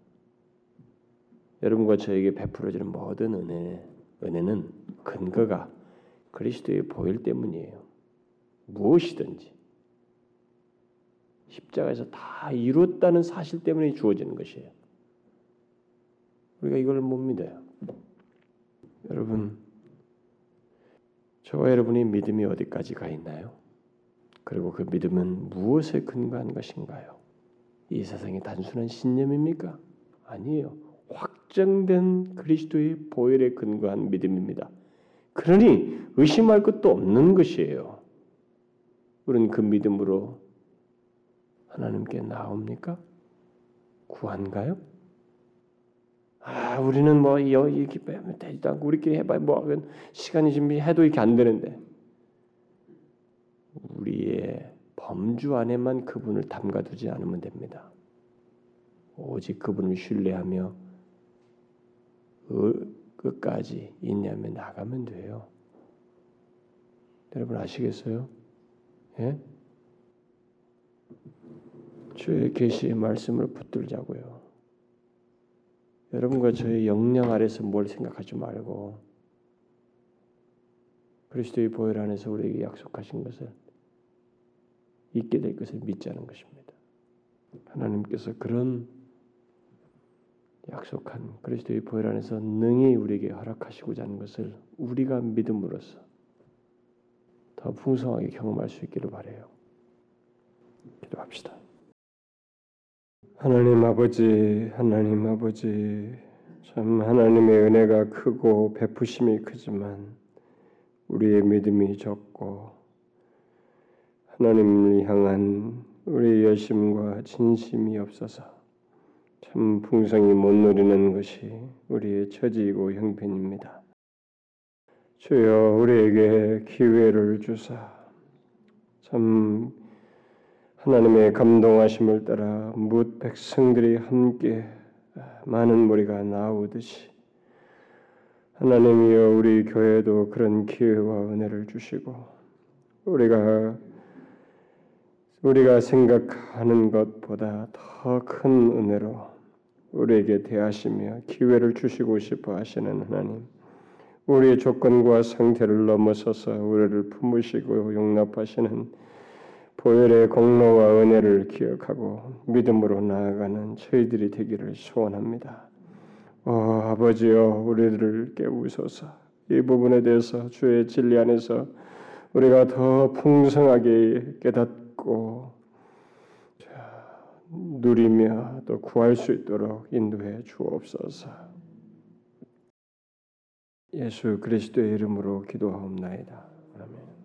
여러분과 저에게 베풀어지는 모든 은혜, 은혜는 근거가 그리스도의 보혈 때문이에요. 무엇이든지 십자가에서 다 이뤘다는 사실 때문에 주어지는 것이에요. 우리가 이걸 못 믿어요. 여러분, 저와 여러분의 믿음이 어디까지 가 있나요? 그리고 그 믿음은 무엇에 근거한 것인가요? 이 세상의 단순한 신념입니까? 아니에요. 확정된 그리스도의 보혈에 근거한 믿음입니다. 그러니 의심할 것도 없는 것이에요. 우리는 그 믿음으로 하나님께 나옵니까? 구한가요? 아, 우리는 뭐 이렇게 빼면 되지도 않고 우리끼리 해봐야 뭐 시간이 좀 해도 이렇게 안 되는데, 우리의 범주 안에만 그분을 담가두지 않으면 됩니다. 오직 그분을 신뢰하며 끝까지 인내하며 나가면 돼요. 여러분 아시겠어요? 예? 주의 계시의 말씀을 붙들자고요. 여러분과 저의 역량 아래서 뭘 생각하지 말고 그리스도의 보혈 안에서 우리에게 약속하신 것을 잊게 될 것을 믿자는 것입니다. 하나님께서 그런 약속한 그리스도의 보혈 안에서 능히 우리에게 허락하시고자 하는 것을 우리가 믿음으로써 더 풍성하게 경험할 수 있기를 바라요. 기도합시다. 하나님 아버지, 하나님 아버지, 참 하나님의 은혜가 크고 베푸심이 크지만 우리의 믿음이 적고 하나님을 향한 우리의 열심과 진심이 없어서 참 풍성히 못 누리는 것이 우리의 처지이고 형편입니다. 주여, 우리에게 기회를 주사 참 하나님의 감동하심을 따라 뭇 백성들이 함께 많은 무리가 나오듯이 하나님이여 우리 교회도 그런 기회와 은혜를 주시고 우리가 우리가 생각하는 것보다 더 큰 은혜로 우리에게 대하시며 기회를 주시고 싶어 하시는 하나님, 우리의 조건과 상태를 넘어서서 우리를 품으시고 용납하시는 보혈의 공로와 은혜를 기억하고 믿음으로 나아가는 저희들이 되기를 소원합니다. 오, 아버지여, 우리들을 깨우소서. 이 부분에 대해서 주의 진리 안에서 우리가 더 풍성하게 깨닫고 누리며 또 구할 수 있도록 인도해 주옵소서. 예수 그리스도의 이름으로 기도하옵나이다. 아멘.